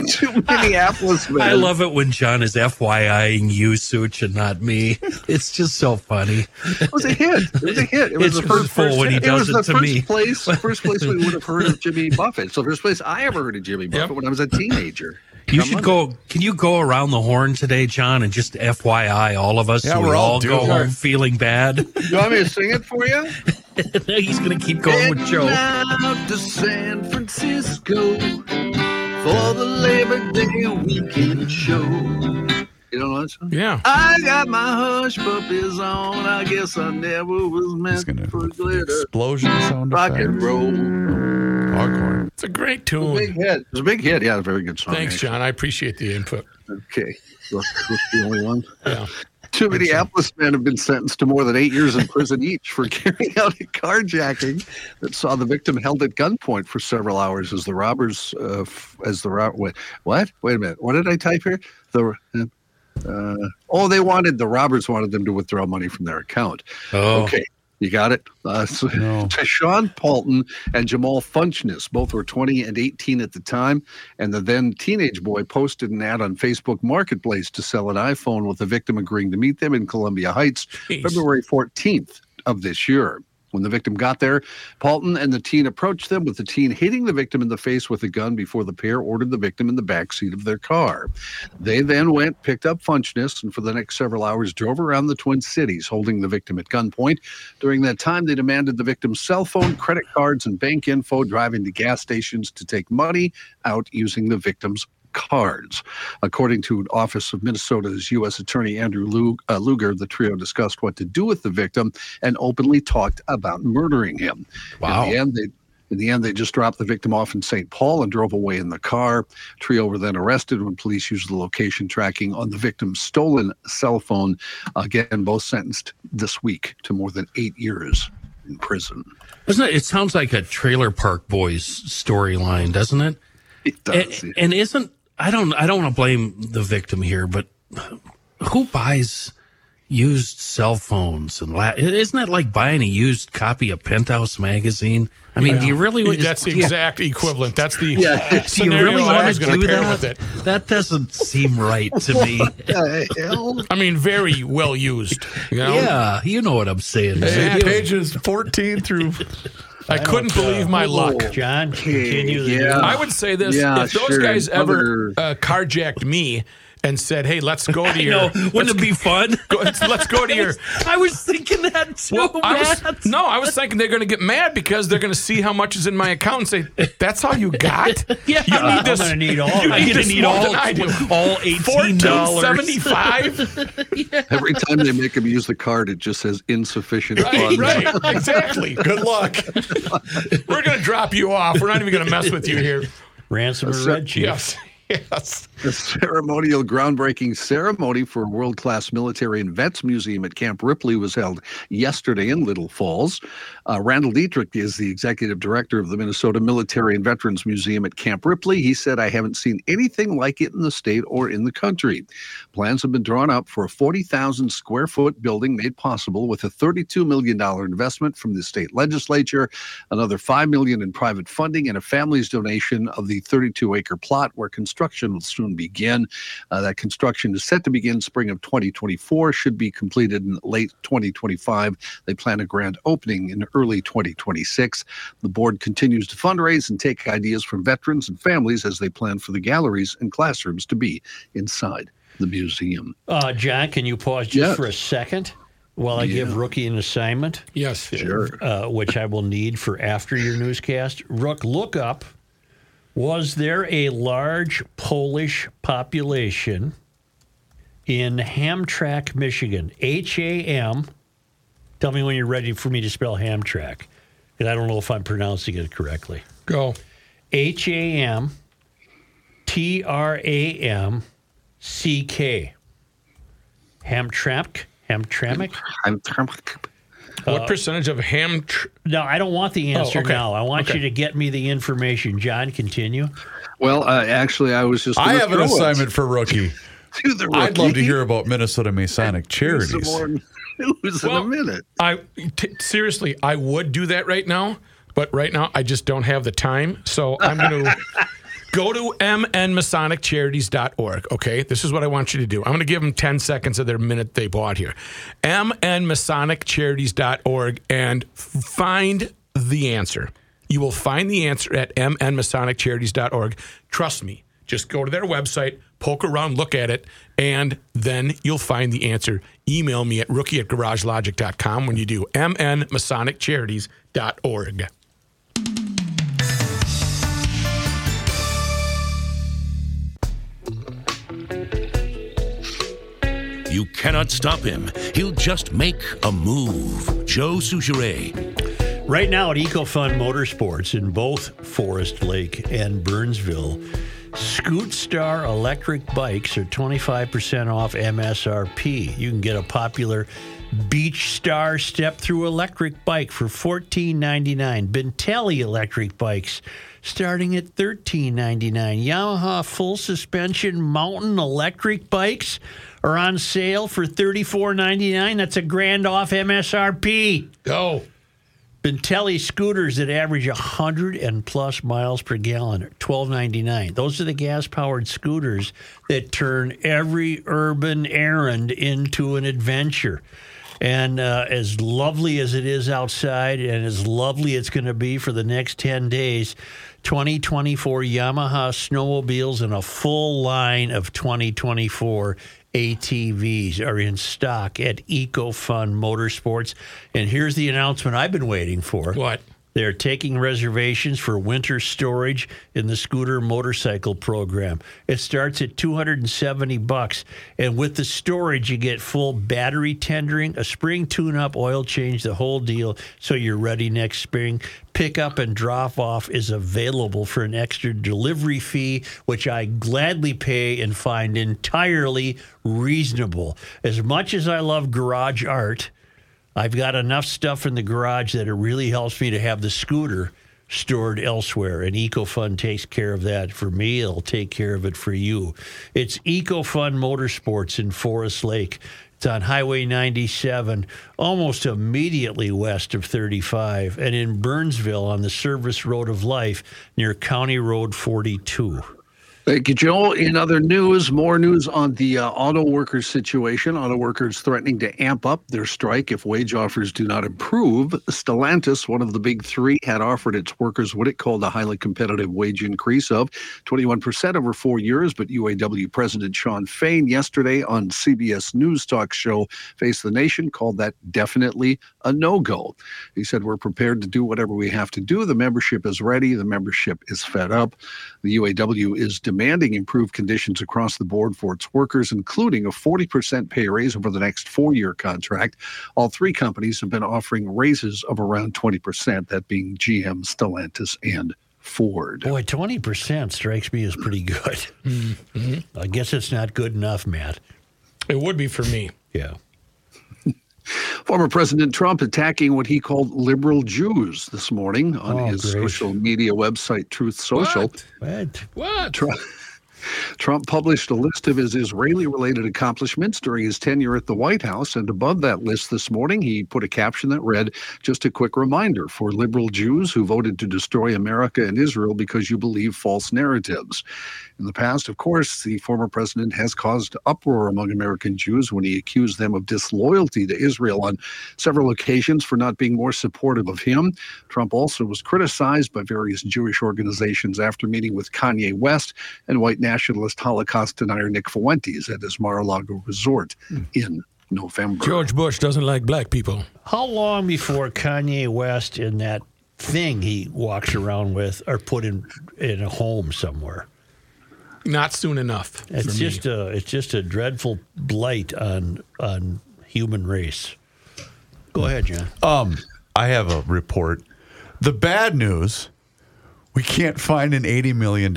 Too many apples, man. I love it when John is FYI-ing you, Such, and not me. It's just so funny. It was a hit. It was the first when he does it to me. First place we would have heard of Jimmy Buffett. So first place I ever heard of Jimmy Buffett when I was a teenager. You should go. Can you go around the horn today, John, and just FYI all of us? Yeah, we're all go home feeling bad. You want me to sing it for you? He's going to keep going with Joe. Out to San Francisco for the Labor Day weekend show. You know what? Yeah. I got my hush puppies on. I guess I never was meant for glitter. Explosion sound effect. Rock and roll. Hardcore. It's a great tune. It's a big hit. Yeah, a very good song. Thanks, John. I appreciate the input. Okay. That's the only one. Yeah. Too many Minneapolis men have been sentenced to more than 8 years in prison each for carrying out a carjacking that saw the victim held at gunpoint for several hours as the robbers Wait a minute. What did I type here? The robbers wanted them to withdraw money from their account. Oh. Okay. You got it? Tashawn Paulton and Jamal Funchness, both were 20 and 18 at the time, and the then teenage boy posted an ad on Facebook Marketplace to sell an iPhone with the victim agreeing to meet them in Columbia Heights February 14th of this year. When the victim got there, Paulton and the teen approached them, with the teen hitting the victim in the face with a gun before the pair ordered the victim in the backseat of their car. They then went, picked up Funchness, and for the next several hours drove around the Twin Cities holding the victim at gunpoint. During that time, they demanded the victim's cell phone, credit cards, and bank info, driving to gas stations to take money out using the victim's cards. According to an office of Minnesota's U.S. Attorney Andrew Luger, the trio discussed what to do with the victim and openly talked about murdering him. Wow. In the end, they just dropped the victim off in St. Paul and drove away in the car. Trio were then arrested when police used the location tracking on the victim's stolen cell phone. Again, both sentenced this week to more than 8 years in prison. It sounds like a Trailer Park Boys storyline, doesn't it? It does. And isn't... I don't want to blame the victim here, but who buys used cell phones? And isn't that like buying a used copy of Penthouse magazine? I mean, do you really? That's the exact equivalent. That's the scenario you really I was going to pair with it. That doesn't seem right to me. I mean, very well used. You know? Yeah, you know what I'm saying. Hey, pages 14 through. I couldn't believe my luck. John, continue. I would say this. If those guys ever carjacked me and said, hey, let's go to your... Wouldn't it be fun? Let's go to your... I was thinking that too, well, I was thinking they're going to get mad because they're going to see how much is in my account and say, that's all you got? Yeah. You need this. I'm going to need all. I'm going to need all $18.75. Yeah. Every time they make them use the card, it just says insufficient funds. Right. Exactly. Good luck. We're going to drop you off. We're not even going to mess with you here. Ransom or Red Chief. Yes. The ceremonial groundbreaking ceremony for world-class military and vets museum at Camp Ripley was held yesterday in Little Falls. Randall Dietrich is the executive director of the Minnesota Military and Veterans Museum at Camp Ripley. He said, I haven't seen anything like it in the state or in the country. Plans have been drawn up for a 40,000 square foot building made possible with a $32 million investment from the state legislature, another $5 million in private funding, and a family's donation of the 32-acre plot where construction will soon begin. That construction is set to begin spring of 2024, should be completed in late 2025. They plan a grand opening in early 2026. The board continues to fundraise and take ideas from veterans and families as they plan for the galleries and classrooms to be inside the museum. John, can you pause just for a second while I give Rookie an assignment? Yes, sure. Which I will need for after your newscast. Rook, look up. Was there a large Polish population in Hamtramck, Michigan? H-A-M. Tell me when you're ready for me to spell Hamtramck, because I don't know if I'm pronouncing it correctly. Go. H-A-M-T-R-A-M-C-K. Hamtramck? Hamtramck? Hamtramck. What percentage of No, I don't want the answer now. I want you to get me the information. John, continue. Well, actually, I was just... I have an assignment for Rookie. To the Rookie. I'd love to hear about Minnesota Masonic Charities. Some more news in a minute. Seriously, I would do that right now, but right now I just don't have the time, so I'm going to... Go to mnmasonicccharities.org, okay? This is what I want you to do. I'm going to give them 10 seconds of their minute they bought here. mnmasonicccharities.org and find the answer. You will find the answer at mnmasonicccharities.org. Trust me. Just go to their website, poke around, look at it, and then you'll find the answer. Email me at rookie@garagelogic.com when you do. mnmasonicccharities.org. You cannot stop him. He'll just make a move. Joe Soucheray. Right now at Ecofund Motorsports in both Forest Lake and Burnsville, Scootstar electric bikes are 25% off MSRP. You can get a popular Beach Star step-through electric bike for $14.99. Bentelli electric bikes starting at $13.99. Yamaha full suspension mountain electric bikes are on sale for $34.99. That's a grand off MSRP. Go. Bentelli scooters that average 100 and plus miles per gallon are $12.99. Those are the gas-powered scooters that turn every urban errand into an adventure. And as lovely as it is outside and as lovely it's going to be for the next 10 days, 2024 Yamaha snowmobiles and a full line of 2024 ATVs are in stock at EcoFun Motorsports. And here's the announcement I've been waiting for. What? They're taking reservations for winter storage in the scooter motorcycle program. It starts at $270, and with the storage, you get full battery tendering, a spring tune-up, oil change, the whole deal, so you're ready next spring. Pickup and drop-off is available for an extra delivery fee, which I gladly pay and find entirely reasonable. As much as I love garage art, I've got enough stuff in the garage that it really helps me to have the scooter stored elsewhere, and EcoFund takes care of that for me. It'll take care of it for you. It's EcoFund Motorsports in Forest Lake. It's on Highway 97, almost immediately west of 35, and in Burnsville on the Service Road of Life near County Road 42. Thank you, Joel. In other news, more news on the auto workers situation. Auto workers threatening to amp up their strike if wage offers do not improve. Stellantis, one of the big three, had offered its workers what it called a highly competitive wage increase of 21% over 4 years. But UAW President Sean Fain yesterday on CBS News talk show Face the Nation called that definitely a no-go. He said, we're prepared to do whatever we have to do. The membership is ready. The membership is fed up. The UAW is demanding improved conditions across the board for its workers, including a 40% pay raise over the next four-year contract. All three companies have been offering raises of around 20%, that being GM, Stellantis, and Ford. Boy, 20% strikes me as pretty good. Mm-hmm. I guess it's not good enough, Matt. It would be for me. Yeah. Former President Trump attacking what he called liberal Jews this morning on his social media website, Truth Social. What? Trump published a list of his Israeli-related accomplishments during his tenure at the White House, and above that list this morning, he put a caption that read, just a quick reminder for liberal Jews who voted to destroy America and Israel because you believe false narratives. In the past, of course, the former president has caused uproar among American Jews when he accused them of disloyalty to Israel on several occasions for not being more supportive of him. Trump also was criticized by various Jewish organizations after meeting with Kanye West and white nationalist Holocaust denier Nick Fuentes at his Mar-a-Lago resort in November. George Bush doesn't like black people. How long before Kanye West and that thing he walks around with are put in a home somewhere? Not soon enough. It's just a dreadful blight on human race. Go ahead, John. I have a report. The bad news. We can't find an $80 million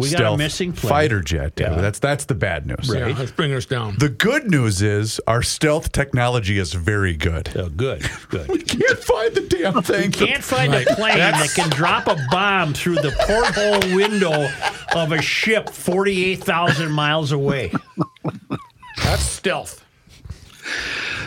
stealth fighter jet. Yeah. That's the bad news. Right. Yeah, let's bring us down. The good news is our stealth technology is very good. Oh, good. We can't find the damn thing. We can't find a plane that can drop a bomb through the porthole window of a ship 48,000 miles away. That's stealth.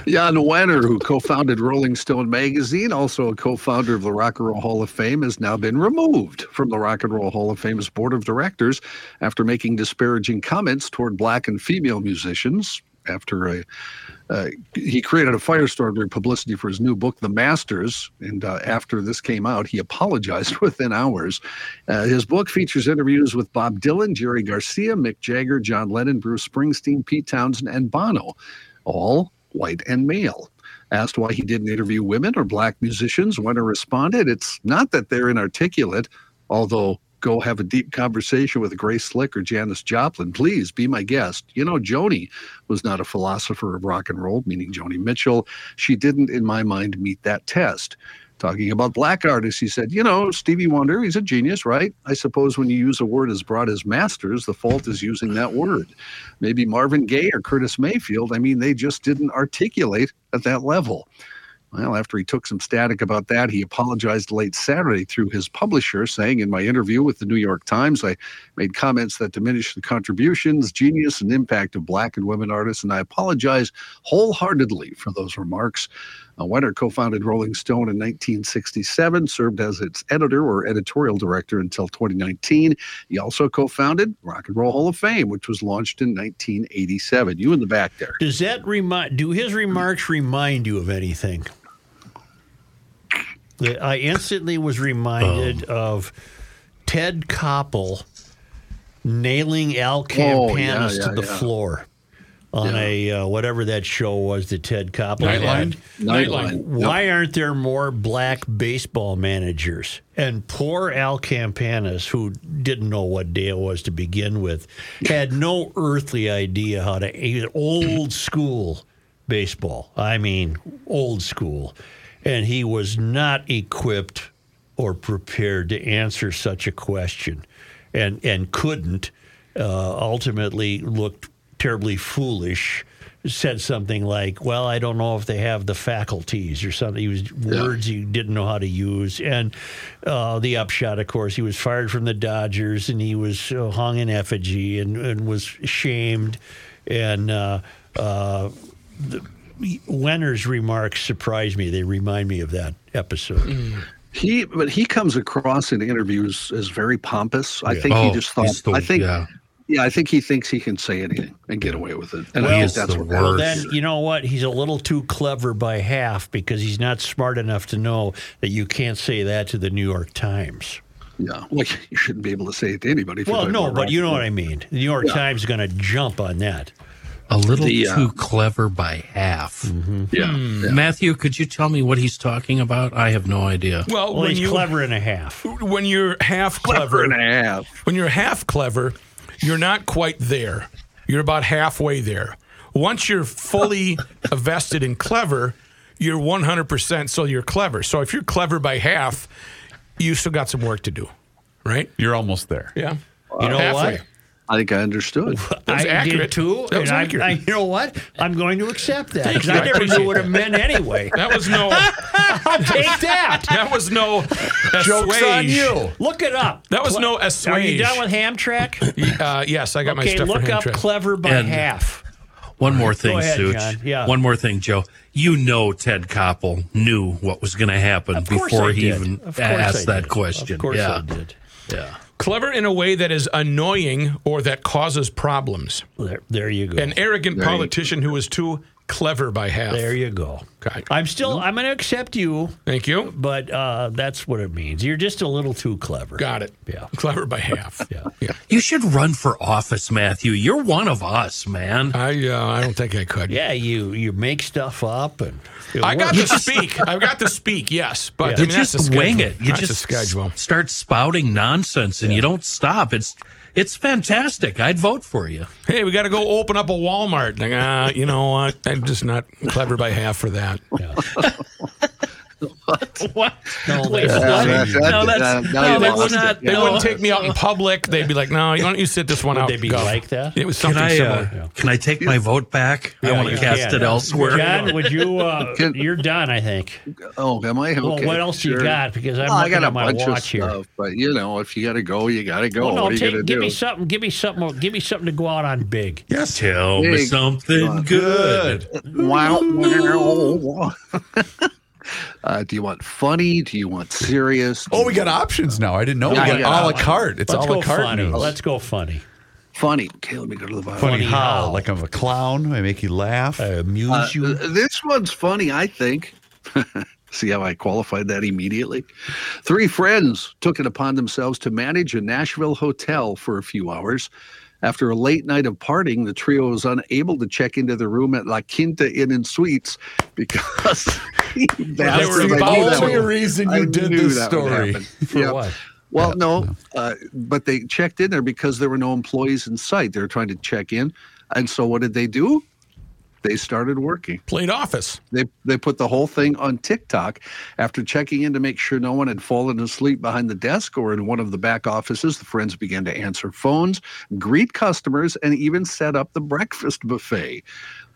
Jan Wenner, who co-founded Rolling Stone magazine, also a co-founder of the Rock and Roll Hall of Fame, has now been removed from the Rock and Roll Hall of Fame's board of directors after making disparaging comments toward black and female musicians. After he created a firestorm during publicity for his new book, The Masters, and after this came out, he apologized within hours. His book features interviews with Bob Dylan, Jerry Garcia, Mick Jagger, John Lennon, Bruce Springsteen, Pete Townsend, and Bono, all white and male. Asked why he didn't interview women or black musicians, Wenner responded, it's not that they're inarticulate, although go have a deep conversation with Grace Slick or Janis Joplin. Please be my guest. You know, Joni was not a philosopher of rock and roll, meaning Joni Mitchell. She didn't, in my mind, meet that test. Talking about black artists, he said, you know, Stevie Wonder, he's a genius, right? I suppose when you use a word as broad as masters, the fault is using that word. Maybe Marvin Gaye or Curtis Mayfield. I mean, they just didn't articulate at that level. Well, after he took some static about that, he apologized late Saturday through his publisher, saying, in my interview with the New York Times, I made comments that diminish the contributions, genius, and impact of black and women artists, and I apologize wholeheartedly for those remarks. Wenner co-founded Rolling Stone in 1967, served as its editor or editorial director until 2019. He also co-founded Rock and Roll Hall of Fame, which was launched in 1987. You in the back there. Does that do his remarks remind you of anything? I instantly was reminded of Ted Koppel nailing Al Campanis to the floor. On a whatever that show was that Ted Koppel had. Nightline. Why aren't there more black baseball managers? And poor Al Campanis, who didn't know what day it was to begin with, had no earthly idea how to old school baseball. I mean, old school. And he was not equipped or prepared to answer such a question and couldn't. Ultimately looked terribly foolish, said something like, well, I don't know if they have the faculties or something. He was words he didn't know how to use. And the upshot, of course, he was fired from the Dodgers and he was hung in effigy and was shamed. And Wenner's remarks surprised me. They remind me of that episode. Mm. But he comes across in interviews as very pompous. I think he just thought. Yeah, I think he thinks he can say anything and get away with it. And well, that's the worst. Well, then you know what? He's a little too clever by half because he's not smart enough to know that you can't say that to the New York Times. Yeah, like you shouldn't be able to say it to anybody. Well, no, but you know what I mean. The New York Times is going to jump on that. A little too clever by half. Mm-hmm. Yeah. Yeah. Matthew, could you tell me what he's talking about? I have no idea. Well when you're clever and a half. When you're half clever and a half. When you're half clever, you're not quite there. You're about halfway there. Once you're fully vested in clever, you're 100%, so you're clever. So if you're clever by half, you still got some work to do, right? You're almost there. Yeah. You know halfway. What? I think I understood. I did too. That was accurate. I, you know what? I'm going to accept that because I never knew what it meant anyway. That was no. I'll take that. That was no. Joke's on you. Look it up. That was no. Assuage. Are you done with Hamtramck? Yes, I got my stuff. Okay, look up clever by half. One more thing, Such. Yeah. One more thing, Joe. You know Ted Koppel knew what was going to happen before he even asked that question. Of course I did. Yeah. Clever in a way that is annoying or that causes problems. There you go. An arrogant politician who is too clever by half. There you go. Okay. I'm going to accept you. Thank you. But that's what it means. You're just a little too clever. Got it. Yeah. Clever by half. Yeah. You should run for office, Matthew. You're one of us, man. I don't think I could. Yeah, you make stuff up and I got to speak. I've got to speak. Yes, but you just wing it. You just start spouting nonsense and you don't stop. It's fantastic. I'd vote for you. Hey, we got to go open up a Walmart. You know what? I'm just not clever by half for that. Yeah. What? No, that's not. They wouldn't take me out in public. They'd be like, no, why don't you sit this one out? They'd be like that? It was something similar. Can I take my vote back? Yeah, I want to cast it elsewhere. John, would you, you're done, I think. Oh, am I? Okay. Well, what else you got? Because I'm looking at my watch here. But, you know, if you got to go, you got to go. Well, no, what are you going to do? Give me something to go out on big. Yes. Tell me something good. Wow. Do you want funny? Do you want serious? Oh, we got options now. I didn't know. We got a la carte. It's a la carte news. Let's go funny. Funny. Okay, let me go to the bottom. Funny how? Like I'm a clown. I make you laugh. I amuse you. This one's funny, I think. See how I qualified that immediately? Three friends took it upon themselves to manage a Nashville hotel for a few hours. After a late night of partying, the trio was unable to check into their room at La Quinta Inn and Suites because that's the only reason you did this story. For what? Well, no, but they checked in there because there were no employees in sight. They were trying to check in. And so what did they do? They started working. Played office. They put the whole thing on TikTok after checking in to make sure no one had fallen asleep behind the desk or in one of the back offices. The friends began to answer phones, greet customers, and even set up the breakfast buffet.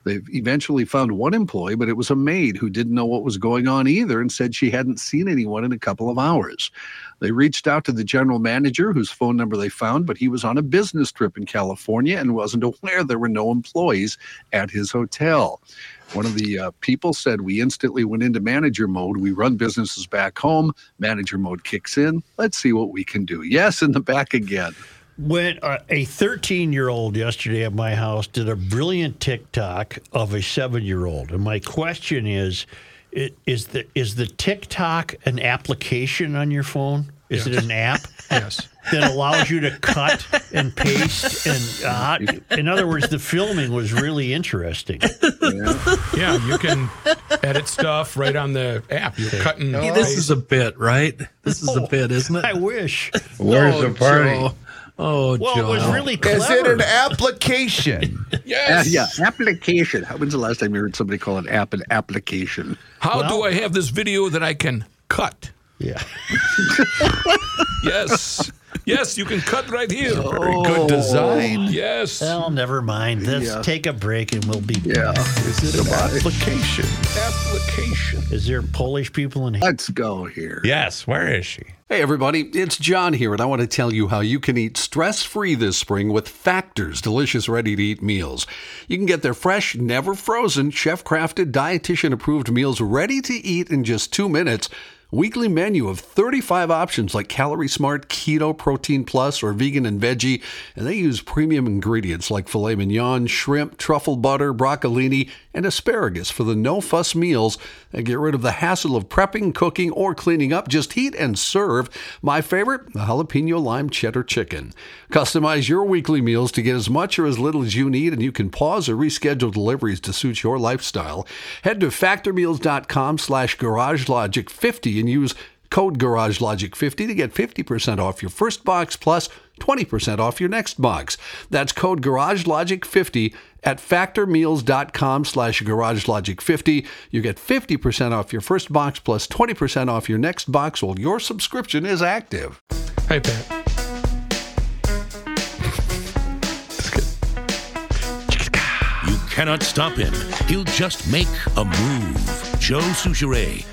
They eventually found one employee, but it was a maid who didn't know what was going on either and said she hadn't seen anyone in a couple of hours. They reached out to the general manager, whose phone number they found, but he was on a business trip in California and wasn't aware there were no employees at his hotel. One of the people said, "We instantly went into manager mode. We run businesses back home. Manager mode kicks in. Let's see what we can do." Yes, in the back again. When a 13-year-old yesterday at my house did a brilliant TikTok of a 7-year-old. And my question is the TikTok an application on your phone? Is it an app? Yes. That allows you to cut and paste and in other words, the filming was really interesting. Yeah, you can edit stuff right on the app. You're cutting. Hey, this is a bit, right? This is a bit, isn't it? I wish. Where's the party? Oh, Joe. It was really clever. Is it an application? Yes. Application. When's the last time you heard somebody call an app an application? How do I have this video that I can cut? Yeah. Yes. Yes, you can cut right here. Very good design. Yes. Well, never mind. Let's take a break and we'll be back. Is it an application? Application. Is there Polish people in here? Let's go here. Yes. Where is she? Hey, everybody. It's John here, and I want to tell you how you can eat stress-free this spring with Factor's delicious ready-to-eat meals. You can get their fresh, never-frozen, chef-crafted, dietitian-approved meals ready to eat in just 2 minutes. Weekly menu of 35 options like Calorie Smart, Keto, Protein Plus, or Vegan and Veggie. And they use premium ingredients like filet mignon, shrimp, truffle butter, broccolini, and asparagus for the no-fuss meals that get rid of the hassle of prepping, cooking, or cleaning up. Just heat and serve. My favorite, the jalapeno lime cheddar chicken. Customize your weekly meals to get as much or as little as you need, and you can pause or reschedule deliveries to suit your lifestyle. Head to factormeals.com/GarageLogic50 and use code GarageLogic50 to get 50% off your first box plus 20% off your next box. That's code GarageLogic50 at factormeals.com/GarageLogic50. You get 50% off your first box plus 20% off your next box while your subscription is active. Hey, Pat. That's good. You cannot stop him. He'll just make a move. Joe Soucheray.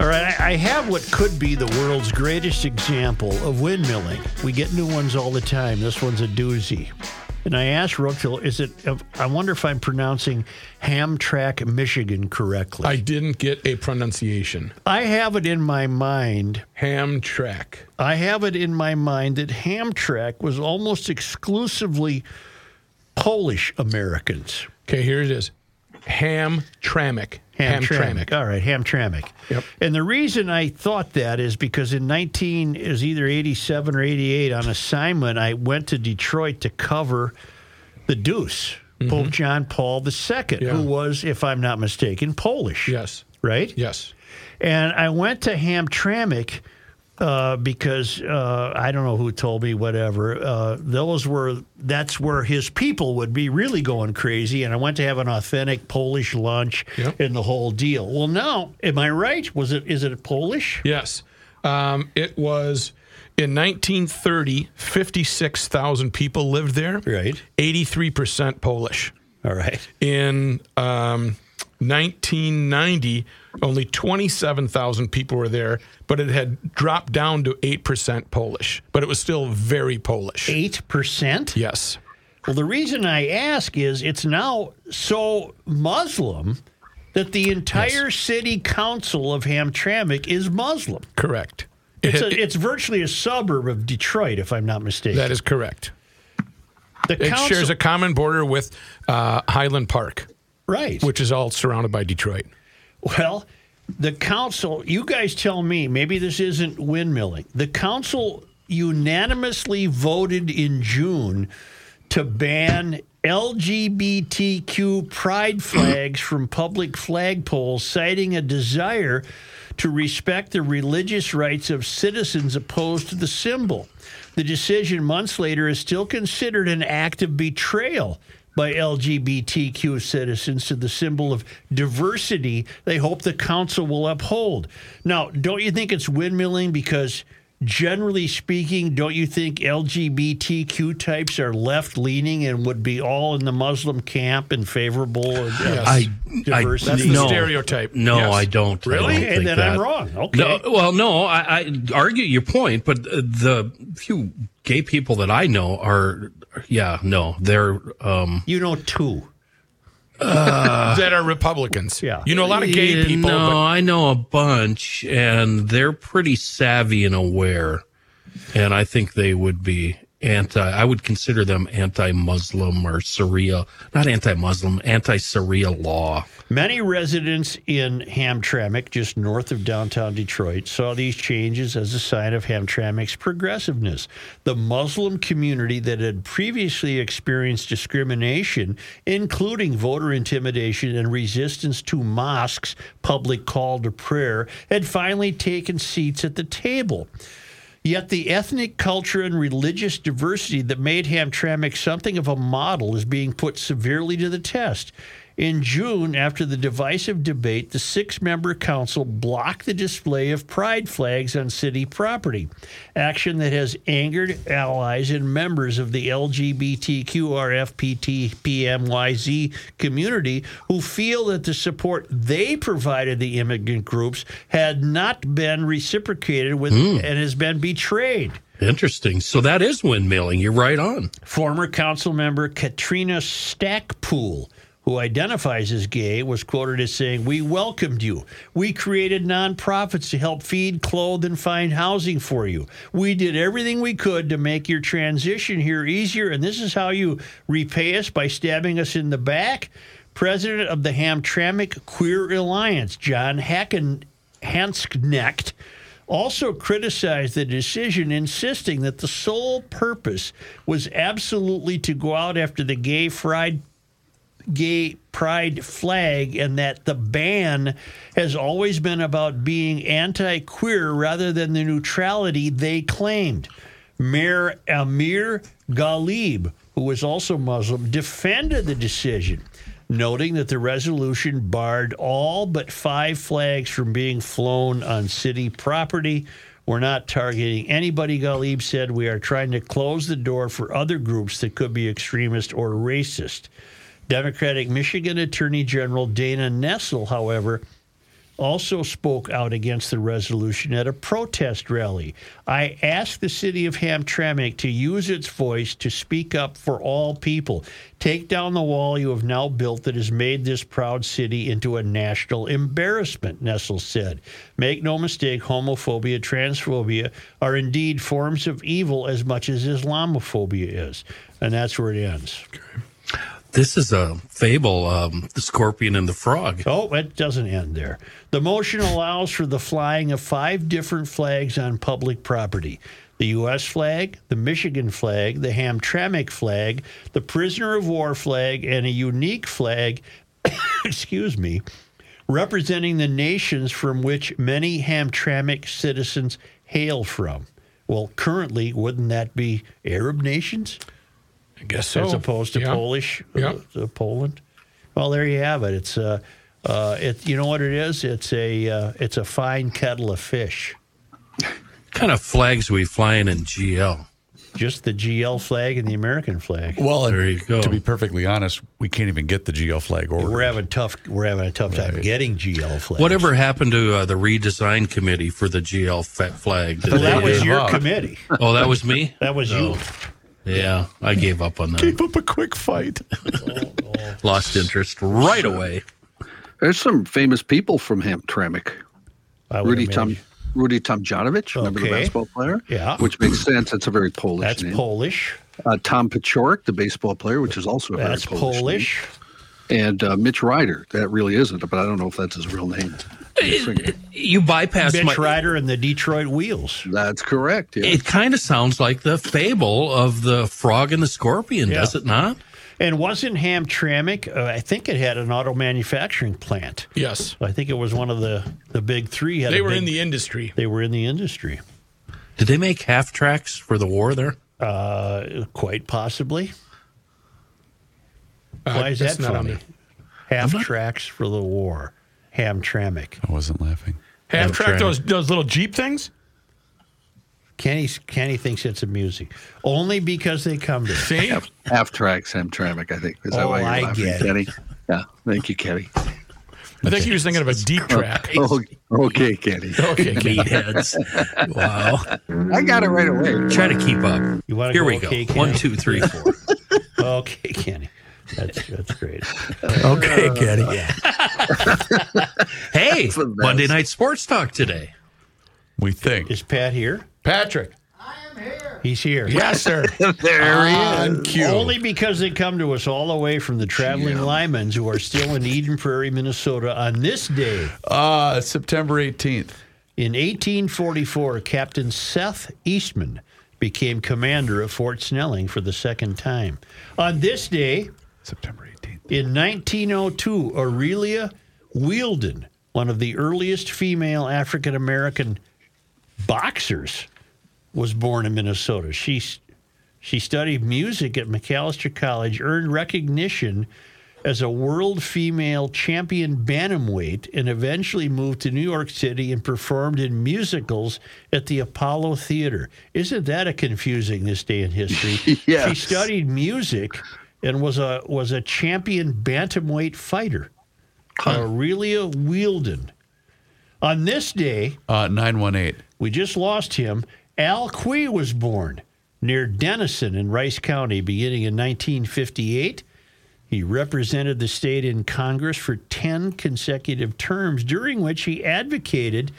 All right, I have what could be the world's greatest example of windmilling. We get new ones all the time. This one's a doozy. And I asked Rookville, I wonder if I'm pronouncing Hamtramck, Michigan correctly. I didn't get a pronunciation. I have it in my mind. Hamtramck. I have it in my mind that Hamtramck was almost exclusively Polish Americans. Okay, here it is. Hamtramck. Hamtramck. All right, Hamtramck. Yep. And the reason I thought that is because in 1987 or 88 on assignment, I went to Detroit to cover the Deuce, mm-hmm. Pope John Paul II, who was, if I'm not mistaken, Polish. Yes. Right? Yes. And I went to Hamtramck because I don't know who told me, whatever. That's where his people would be really going crazy. And I went to have an authentic Polish lunch and the whole deal. Well, now, am I right? Is it Polish? Yes. It was in 1930, 56,000 people lived there. Right. 83% Polish. All right. In 1990, only 27,000 people were there, but it had dropped down to 8% Polish. But it was still very Polish. 8%? Yes. Well, the reason I ask is it's now so Muslim that the entire city council of Hamtramck is Muslim. Correct. It's virtually a suburb of Detroit, if I'm not mistaken. That is correct. It shares a common border with Highland Park. Right. Which is all surrounded by Detroit. Well, the council, you guys tell me, maybe this isn't windmilling. The council unanimously voted in June to ban LGBTQ pride flags from public flagpoles, citing a desire to respect the religious rights of citizens opposed to the symbol. The decision months later is still considered an act of betrayal by LGBTQ citizens to the symbol of diversity they hope the council will uphold. Now, don't you think it's windmilling? Because generally speaking, don't you think LGBTQ types are left-leaning and would be all in the Muslim camp and favorable diversity? That's the stereotype. No, yes. I don't. Really? I don't think I'm wrong. Okay. No, well, no, I argue your point, but the few gay people that I know are... Yeah, no, they're... you know two. That are Republicans. Yeah. You know a lot of gay people. No, I know a bunch, and they're pretty savvy and aware, and I think they would be I would consider them anti-Muslim or Sharia. Not anti-Muslim, anti-Sharia law. Many residents in Hamtramck, just north of downtown Detroit, saw these changes as a sign of Hamtramck's progressiveness. The Muslim community that had previously experienced discrimination, including voter intimidation and resistance to mosques' public call to prayer, had finally taken seats at the table. Yet the ethnic culture and religious diversity that made Hamtramck something of a model is being put severely to the test. In June, after the divisive debate, the six-member council blocked the display of pride flags on city property, action that has angered allies and members of the LGBTQRFPTPMYZ community who feel that the support they provided the immigrant groups had not been reciprocated with and has been betrayed. Interesting. So that is windmilling. You're right on. Former council member Katrina Stackpool, who identifies as gay, was quoted as saying, "We welcomed you. We created nonprofits to help feed, clothe, and find housing for you. We did everything we could to make your transition here easier, and this is how you repay us, by stabbing us in the back?" President of the Hamtramck Queer Alliance, John Hansknecht, also criticized the decision, insisting that the sole purpose was absolutely to go out after the gay pride flag, and that the ban has always been about being anti-queer rather than the neutrality they claimed. Mayor Amir Ghalib, who was also Muslim, defended the decision, noting that the resolution barred all but 5 flags from being flown on city property. "We're not targeting anybody," Ghalib said. "We are trying to close the door for other groups that could be extremist or racist." Democratic Michigan Attorney General Dana Nessel, however, also spoke out against the resolution at a protest rally. "I ask the city of Hamtramck to use its voice to speak up for all people. Take down the wall you have now built that has made this proud city into a national embarrassment," Nessel said. "Make no mistake, homophobia, transphobia are indeed forms of evil as much as Islamophobia is." And that's where it ends. Okay. This is a fable, the scorpion and the frog. Oh, it doesn't end there. The motion allows for the flying of 5 different flags on public property: the U.S. flag, the Michigan flag, the Hamtramck flag, the prisoner of war flag, and a unique flag, representing the nations from which many Hamtramck citizens hail from. Well, currently, wouldn't that be Arab nations? I guess so. As opposed to Polish, Poland. Well, there you have it. It's you know what it is? It's a fine kettle of fish. What kind of flags are we flying in GL? Just the GL flag and the American flag. Well, there you go. To be perfectly honest, we can't even get the GL flag ordered. We're having a tough time getting GL flags. Whatever happened to the redesign committee for the GL flag? Well, that was your committee. Oh, that was me? That was you. Yeah, I gave up on that. Gave up a quick fight. Lost interest right away. There's some famous people from Hamtramck. Rudy Tomjanovich, remember the basketball player? Yeah. Which makes sense. That's a very Polish name. That's Polish. Tom Pachorek, the baseball player, which is also a very Polish name. And Mitch Ryder. That really isn't, but I don't know if that's his real name. You bypassed Mitch Ryder and the Detroit Wheels. That's correct. Yeah. It kind of sounds like the fable of the frog and the scorpion, does it not? And wasn't Hamtramck, I think it had an auto manufacturing plant. Yes. I think it was one of the big three. In the industry. They were in the industry. Did they make half tracks for the war there? Quite possibly. Why is that funny? Half tracks for the war. Hamtramck. I wasn't laughing. Hamtramck, those little Jeep things? Kenny thinks it's amusing. Only because they come to see. Half tracks, Hamtramck, I think. Is that why you're laughing, Kenny? Yeah. Thank you, Kenny. I think he was thinking of a deep track. Okay, Kenny. Okay, meatheads. Wow. I got it right away. Try to keep up. Here we go. 1, 2, 3, 4. Okay, Kenny. That's great. Okay, Kenny. Yeah. Hey, Monday Night Sports Talk today. We think. Is Pat here? Patrick. I am here. He's here. Yes, sir. There he is. Only because they come to us all the way from the traveling Lymans, who are still in Eden Prairie, Minnesota, on this day. September 18th. In 1844, Captain Seth Eastman became commander of Fort Snelling for the second time. On this day, September 18th. In 1902, Aurelia Weldon, one of the earliest female African-American boxers, was born in Minnesota. She studied music at McAllister College, earned recognition as a world female champion bantamweight, and eventually moved to New York City and performed in musicals at the Apollo Theater. Isn't that a confusing this day in history? Yes. She studied music and was a champion bantamweight fighter. Aurelia Weldon. On this day, 9/18. We just lost him. Al Quie was born near Denison in Rice County, beginning in 1958. He represented the state in Congress for 10 consecutive terms, during which he advocated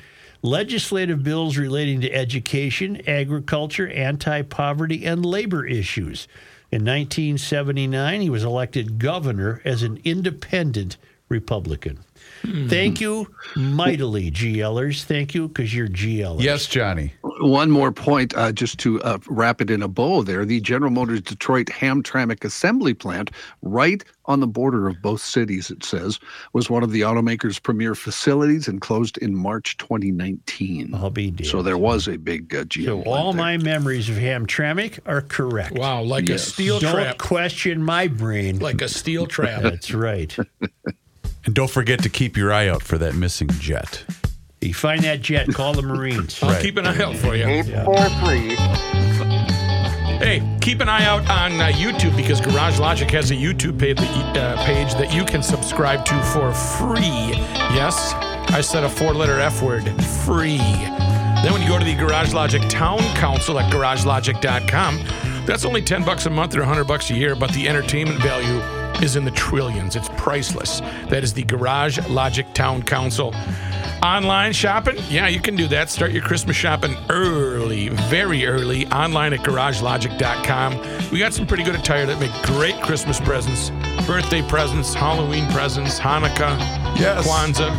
legislative bills relating to education, agriculture, anti-poverty, and labor issues. In 1979, he was elected governor as an independent Republican. Mm-hmm. Thank you mightily, GLers. Thank you, because you're GLers. Yes, Johnny. One more point, just to wrap it in a bow there. The General Motors Detroit Hamtramck Assembly Plant, right on the border of both cities, it says, was one of the automaker's premier facilities and closed in March 2019. I'll be damned. So there was a big GM. So all there. My memories of Hamtramck are correct. Wow, like yes. a steel Don't trap. Don't question my brain. Like a steel trap. That's right. And don't forget to keep your eye out for that missing jet. You find that jet, call the Marines. I'll keep an eye out for you. 843. Hey, keep an eye out on YouTube, because Garage Logic has a YouTube page that you can subscribe to for free. Yes, I said a four-letter F word, free. Then when you go to the Garage Logic Town Council at garagelogic.com, that's only $10 a month or $100 a year, but the entertainment value is in the trillions. It's priceless. That is the Garage Logic Town Council. Online shopping? Yeah, you can do that. Start your Christmas shopping early, very early, online at garagelogic.com. We got some pretty good attire that make great Christmas presents, birthday presents, Halloween presents, Hanukkah, yes. Kwanzaa.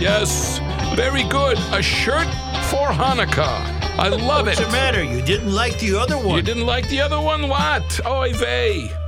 Yes, very good. A shirt for Hanukkah. I love it. What's the matter? You didn't like the other one. What? Oy vey.